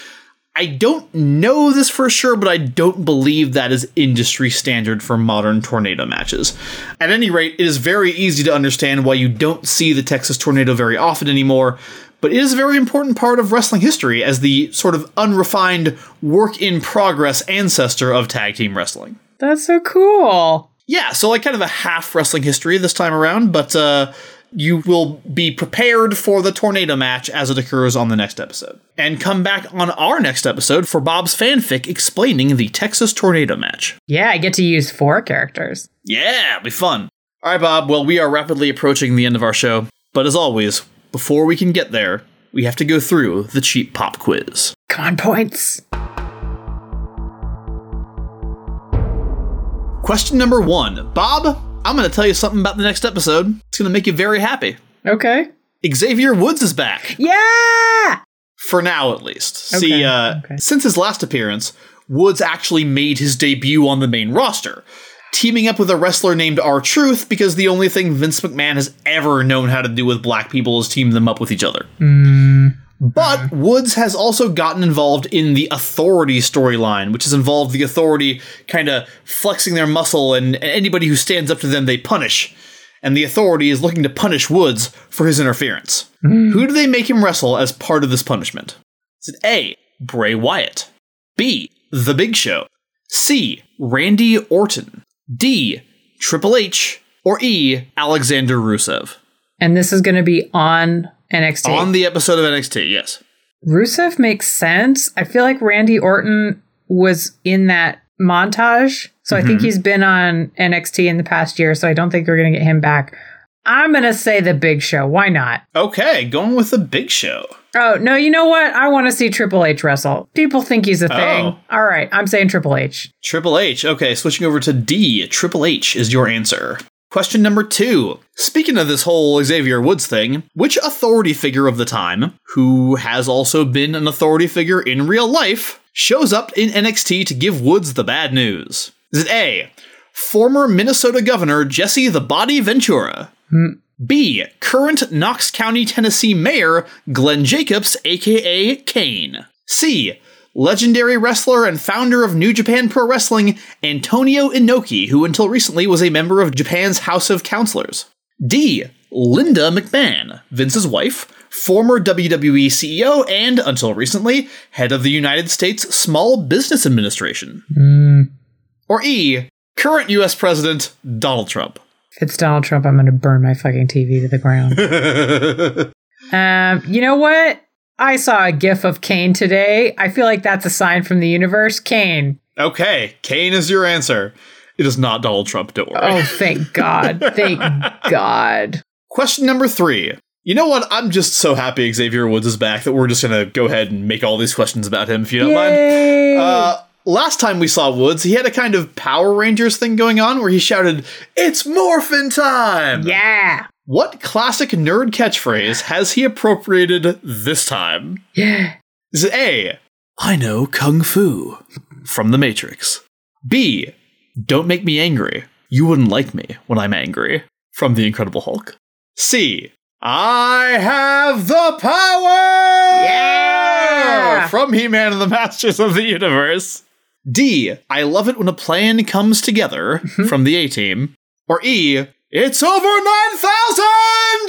I don't know this for sure, but I don't believe that is industry standard for modern tornado matches. At any rate, it is very easy to understand why you don't see the Texas Tornado very often anymore, but it is a very important part of wrestling history as the sort of unrefined, work-in-progress ancestor of tag team wrestling. That's so cool! Yeah, so like kind of a half wrestling history this time around, but uh... you will be prepared for the tornado match as it occurs on the next episode. And come back on our next episode for Bob's fanfic explaining the Texas tornado match. Yeah, I get to use four characters. Yeah, it'll be fun. All right, Bob, well, we are rapidly approaching the end of our show. But as always, before we can get there, we have to go through the cheap pop quiz. Come on, points. Question number one. Bob, I'm going to tell you something about the next episode. It's going to make you very happy. Okay. Xavier Woods is back. Yeah! For now, at least. Okay. See, uh, okay. Since his last appearance, Woods actually made his debut on the main roster, teaming up with a wrestler named R-Truth because the only thing Vince McMahon has ever known how to do with black people is team them up with each other. Mm. But Woods has also gotten involved in the Authority storyline, which has involved the Authority kind of flexing their muscle, and, and anybody who stands up to them, they punish. And the Authority is looking to punish Woods for his interference. Mm. Who do they make him wrestle as part of this punishment? Is it A, Bray Wyatt? B, The Big Show? C, Randy Orton? D, Triple H? Or E, Alexander Rusev? And this is going to be on N X T. On the episode of N X T, yes. Rusev makes sense. I feel like Randy Orton was in that montage, so mm-hmm. I think he's been on N X T in the past year, so I don't think we're going to get him back. I'm going to say The Big Show. Why not? Okay, going with The Big Show. Oh, no, you know what? I want to see Triple H wrestle. People think he's a thing. Oh. All right, I'm saying Triple H. Triple H. Okay, switching over to D. Triple H is your answer. Question number two. Speaking of this whole Xavier Woods thing, which authority figure of the time, who has also been an authority figure in real life, shows up in N X T to give Woods the bad news? Is it A, former Minnesota Governor Jesse the Body Ventura? Mm. B, current Knox County, Tennessee Mayor Glenn Jacobs, a k a. Kane? C, legendary wrestler and founder of New Japan Pro Wrestling, Antonio Inoki, who until recently was a member of Japan's House of Counselors? D, Linda McMahon, Vince's wife, former W W E C E O, and, until recently, head of the United States Small Business Administration? Mm. Or E, current U S President Donald Trump? If it's Donald Trump, I'm going to burn my fucking T V to the ground. um, you know what? I saw a gif of Kane today. I feel like that's a sign from the universe. Kane. Okay. Kane is your answer. It is not Donald Trump, don't worry. Oh, thank God. Thank God. Question number three. You know what? I'm just so happy Xavier Woods is back that we're just going to go ahead and make all these questions about him, if you don't Yay. mind. Uh, last time we saw Woods, he had a kind of Power Rangers thing going on where he shouted, "It's morphin' time!" Yeah! What classic nerd catchphrase has he appropriated this time? Yeah! Is it A, "I know Kung Fu" from The Matrix? B, "Don't make me angry. You wouldn't like me when I'm angry" from The Incredible Hulk? C, "I have the power!" Yeah! From He-Man and the Masters of the Universe? D, "I love it when a plan comes together" from The A-Team? Or E, "It's over nine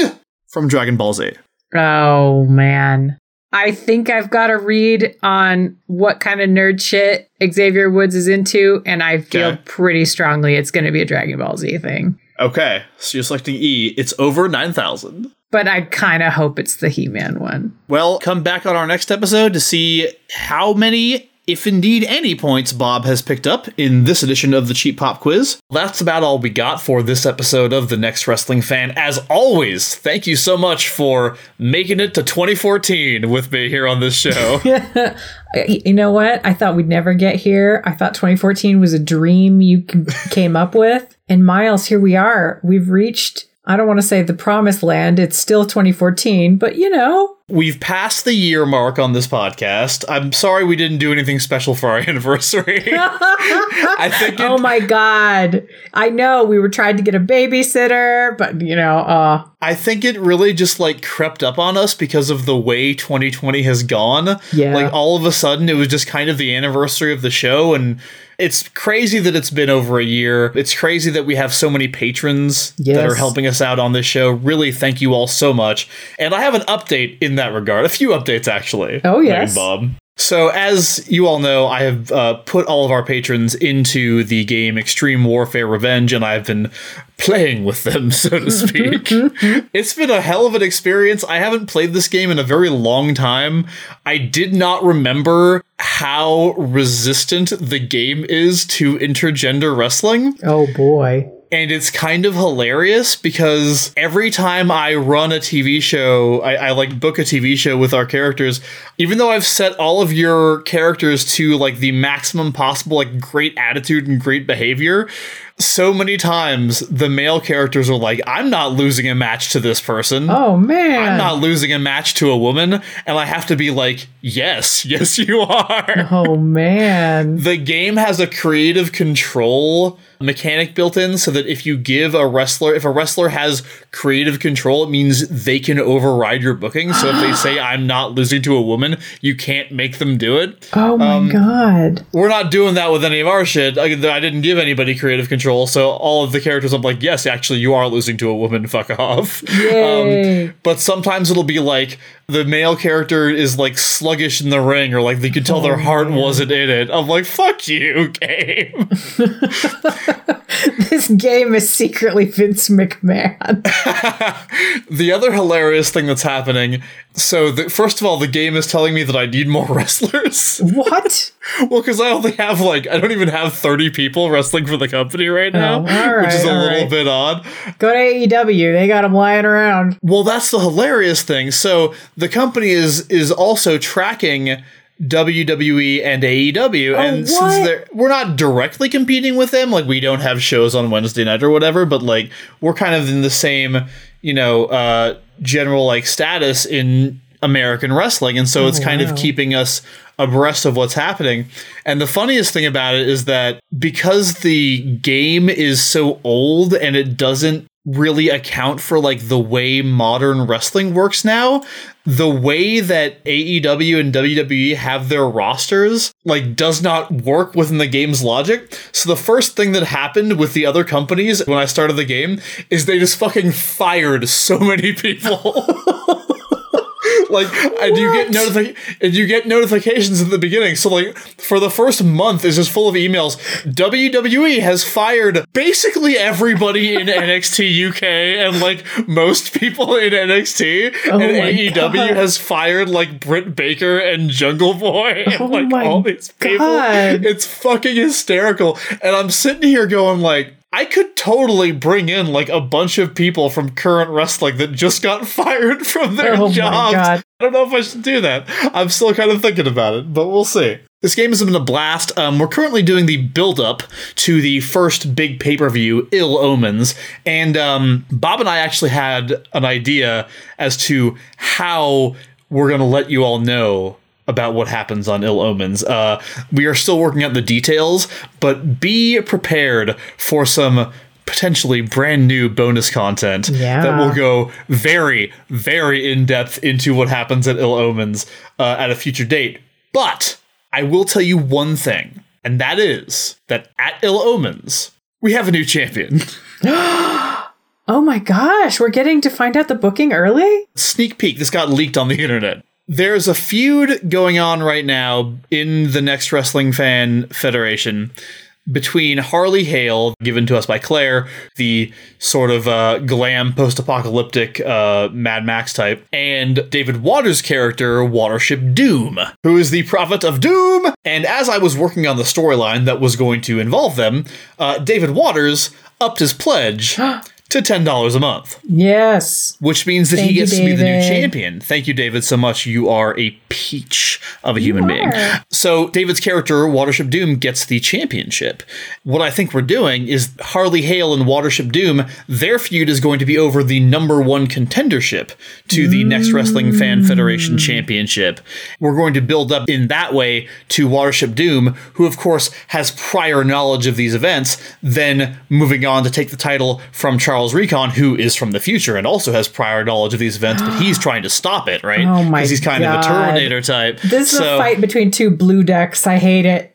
thousand! From Dragon Ball Z? Oh, man. I think I've got a read on what kind of nerd shit Xavier Woods is into, and I feel okay. pretty strongly it's going to be a Dragon Ball Z thing. Okay, so you're selecting E, "It's over nine thousand. But I kind of hope it's the He-Man one. Well, come back on our next episode to see how many, if indeed any, points Bob has picked up in this edition of the Cheap Pop Quiz. That's about all we got for this episode of The Next Wrestling Fan. As always, thank you so much for making it to twenty fourteen with me here on this show. You know what? I thought we'd never get here. I thought twenty fourteen was a dream you came up with. And Miles, here we are. We've reached... I don't want to say the promised land. It's still twenty fourteen, but you know. We've passed the year mark on this podcast. I'm sorry we didn't do anything special for our anniversary. I think. It- oh my God. I know we were trying to get a babysitter, but you know. Uh. I think it really just like crept up on us because of the way twenty twenty has gone. Yeah. Like all of a sudden it was just kind of the anniversary of the show, and it's crazy that it's been over a year. It's crazy that we have so many patrons yes. that are helping us out on this show. Really, thank you all so much. And I have an update in that regard. A few updates, actually. Oh, yes. Bob. So, as you all know, I have uh, put all of our patrons into the game Extreme Warfare Revenge, and I've been playing with them, so to speak. It's been a hell of an experience. I haven't played this game in a very long time. I did not remember how resistant the game is to intergender wrestling. Oh, boy. And it's kind of hilarious because every time I run a T V show, I, I like book a T V show with our characters, even though I've set all of your characters to like the maximum possible, like great attitude and great behavior, so many times the male characters are like, "I'm not losing a match to this person. Oh, man. I'm not losing a match to a woman." And I have to be like, yes, yes, you are. Oh, man. The game has a creative control mechanic built in so that if you give a wrestler, if a wrestler has creative control, it means they can override your booking. So if they say, "I'm not losing to a woman," you can't make them do it. Oh my um, God. We're not doing that with any of our shit. I, I didn't give anybody creative control. So all of the characters, I'm like, yes, actually you are losing to a woman. Fuck off. Yay. Um, but sometimes it'll be like, the male character is like sluggish in the ring, or like they could tell oh, their heart man. wasn't in it. I'm like, fuck you, game. This game is secretly Vince McMahon. The other hilarious thing that's happening. So the, first of all, the game is telling me that I need more wrestlers. What? Well, because I only have like, I don't even have thirty people wrestling for the company right now, oh, right, which is a little right. bit odd. Go to A E W. They got them lying around. Well, that's the hilarious thing. So the company is is also tracking W W E and A E W, oh, and what? Since they're we're not directly competing with them, like we don't have shows on Wednesday night or whatever, but like we're kind of in the same, you know, uh, general like status in American wrestling, and so oh, it's kind wow. of keeping us abreast of what's happening. And the funniest thing about it is that because the game is so old and it doesn't really account for like the way modern wrestling works now, the way that A E W and W W E have their rosters like does not work within the game's logic. So the first thing that happened with the other companies when I started the game is they just fucking fired so many people. Like, and you get notifi- and you get notifications at the beginning. So, like, for the first month, it's just full of emails. W W E has fired basically everybody in N X T U K and, like, most people in N X T. Oh, and A E W God. has fired, like, Britt Baker and Jungle Boy and, oh, like, all these people. God. It's fucking hysterical. And I'm sitting here going, like, I could totally bring in like a bunch of people from current wrestling that just got fired from their oh jobs. I don't know if I should do that. I'm still kind of thinking about it, but we'll see. This game has been a blast. Um, we're currently doing the build-up to the first big pay-per-view, Ill Omens, and um, Bob and I actually had an idea as to how we're going to let you all know about what happens on Ill Omens. Uh, we are still working out the details, but be prepared for some potentially brand new bonus content yeah. that will go very, very in-depth into what happens at Ill Omens uh, at a future date. But I will tell you one thing, and that is that at Ill Omens, we have a new champion. Oh my gosh, we're getting to find out the booking early? Sneak peek, this got leaked on the internet. There's a feud going on right now in the Next Wrestling Fan Federation between Harley Hale, given to us by Claire, the sort of uh, glam post-apocalyptic uh, Mad Max type, and David Waters' character, Watership Doom, who is the prophet of doom. And as I was working on the storyline that was going to involve them, uh, David Waters upped his pledge to ten dollars a month. Yes. Which means that Thank he gets you, to be the new champion. Thank you, David, so much. You are a peach of a you human are. being. So David's character, Watership Doom, gets the championship. What I think we're doing is Harley Hale and Watership Doom, their feud is going to be over the number one contendership to the mm. Next Wrestling Fan Federation Championship. We're going to build up in that way to Watership Doom, who, of course, has prior knowledge of these events, then moving on to take the title from Charles Recon, who is from the future and also has prior knowledge of these events, but he's trying to stop it, right? Oh my Because he's kind God. of a Terminator type. This is so. a fight between two blue ducks. I hate it.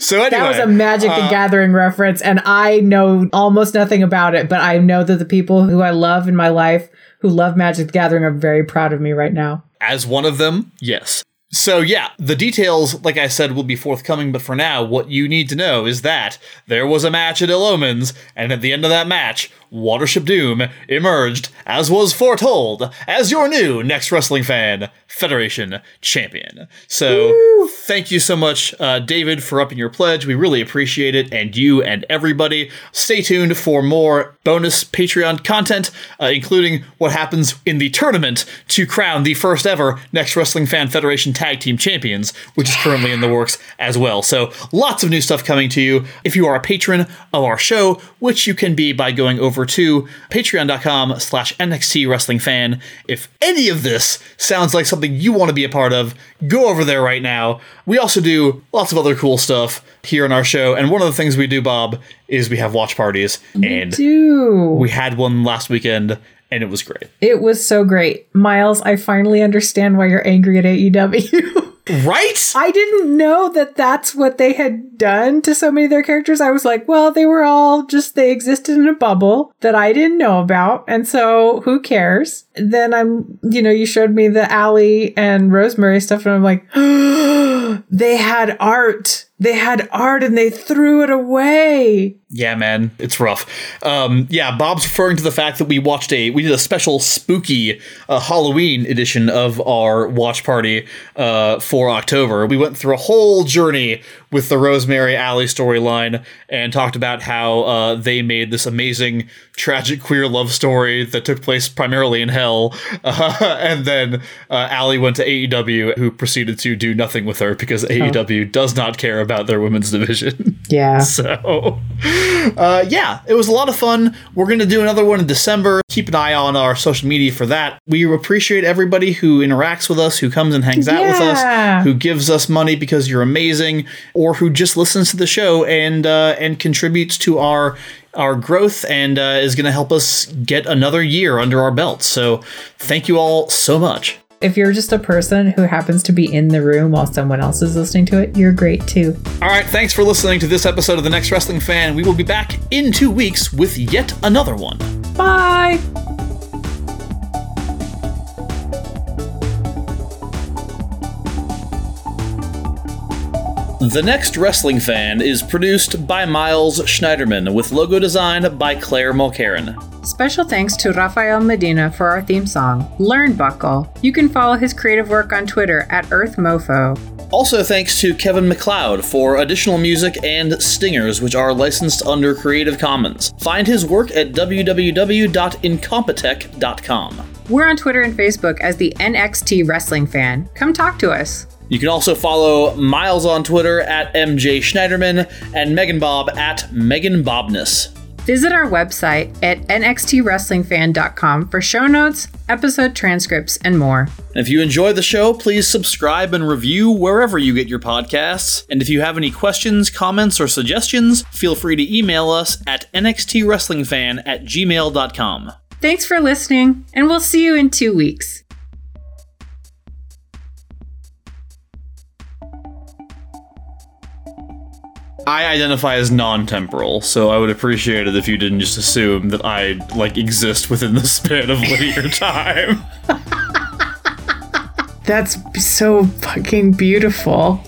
So anyway, that was a Magic the uh, Gathering reference, and I know almost nothing about it, but I know that the people who I love in my life who love Magic the Gathering are very proud of me right now. As one of them, yes. So yeah, the details, like I said, will be forthcoming, but for now, what you need to know is that there was a match at Ill Omens, and at the end of that match, Watership Doom emerged, as was foretold, as your new Next Wrestling Fan Federation Champion. So Woo! Thank you so much, uh, David, for upping your pledge. We really appreciate it, and you and everybody. Stay tuned for more bonus Patreon content, uh, including what happens in the tournament to crown the first ever Next Wrestling Fan Federation Tag Team Champions, which is currently in the works as well. So lots of new stuff coming to you if you are a patron of our show, which you can be by going over to patreon dot com slash N X T wrestling fan. If any of this sounds like something you want to be a part of, go over there right now. We also do lots of other cool stuff here on our show, and one of the things we do, Bob, is we have watch parties, and we, do. we had one last weekend, and it was great. It was so great. Miles, I finally understand why you're angry at A E W. Right? I didn't know that that's what they had done to so many of their characters. I was like, well, they were all just, they existed in a bubble that I didn't know about. And so who cares? Then I'm, you know, you showed me the Allie and Rosemary stuff, and I'm like, oh, they had art. They had art and they threw it away. Yeah, man, it's rough. Um, yeah, Bob's referring to the fact that we watched a, we did a special spooky uh, Halloween edition of our watch party uh, for October. We went through a whole journey with the Rosemary Alley storyline and talked about how uh, they made this amazing tragic queer love story that took place primarily in hell. Uh, and then uh, Allie went to A E W, who proceeded to do nothing with her because A E W oh. does not care about about their women's division. Yeah. So, uh, yeah, it was a lot of fun. We're going to do another one in December. Keep an eye on our social media for that. We appreciate everybody who interacts with us, who comes and hangs yeah. out with us, who gives us money because you're amazing, or who just listens to the show and uh, and contributes to our our growth and uh, is going to help us get another year under our belt. So thank you all so much. If you're just a person who happens to be in the room while someone else is listening to it, you're great too. All right, thanks for listening to this episode of The Next Wrestling Fan. We will be back in two weeks with yet another one. Bye! The Next Wrestling Fan is produced by Miles Schneiderman with logo design by Claire Mulcairn. Special thanks to Rafael Medina for our theme song, Learn Buckle. You can follow his creative work on Twitter at EarthMofo. Also thanks to Kevin MacLeod for additional music and stingers, which are licensed under Creative Commons. Find his work at w w w dot incompetech dot com. We're on Twitter and Facebook as the N X T Wrestling Fan. Come talk to us. You can also follow Miles on Twitter at M J Schneiderman and Megan Bob at Megan Bobness. Visit our website at N X T Wrestling Fan dot com for show notes, episode transcripts, and more. If you enjoy the show, please subscribe and review wherever you get your podcasts. And if you have any questions, comments, or suggestions, feel free to email us at N X T Wrestling Fan at gmail dot com. Thanks for listening, and we'll see you in two weeks. I identify as non-temporal, so I would appreciate it if you didn't just assume that I, like, exist within the span of linear time. That's so fucking beautiful.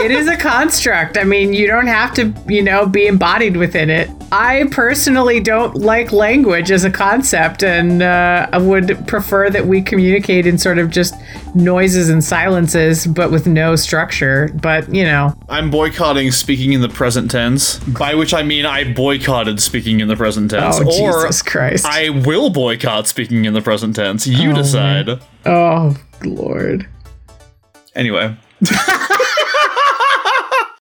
It is a construct. I mean, you don't have to, you know, be embodied within it. I personally don't like language as a concept, and uh, I would prefer that we communicate in sort of just noises and silences, but with no structure. But, you know. I'm boycotting speaking in the present tense, by which I mean I boycotted speaking in the present tense. Oh, or Jesus Christ. I will boycott speaking in the present tense. You oh, decide. Man. Oh, Lord. Anyway.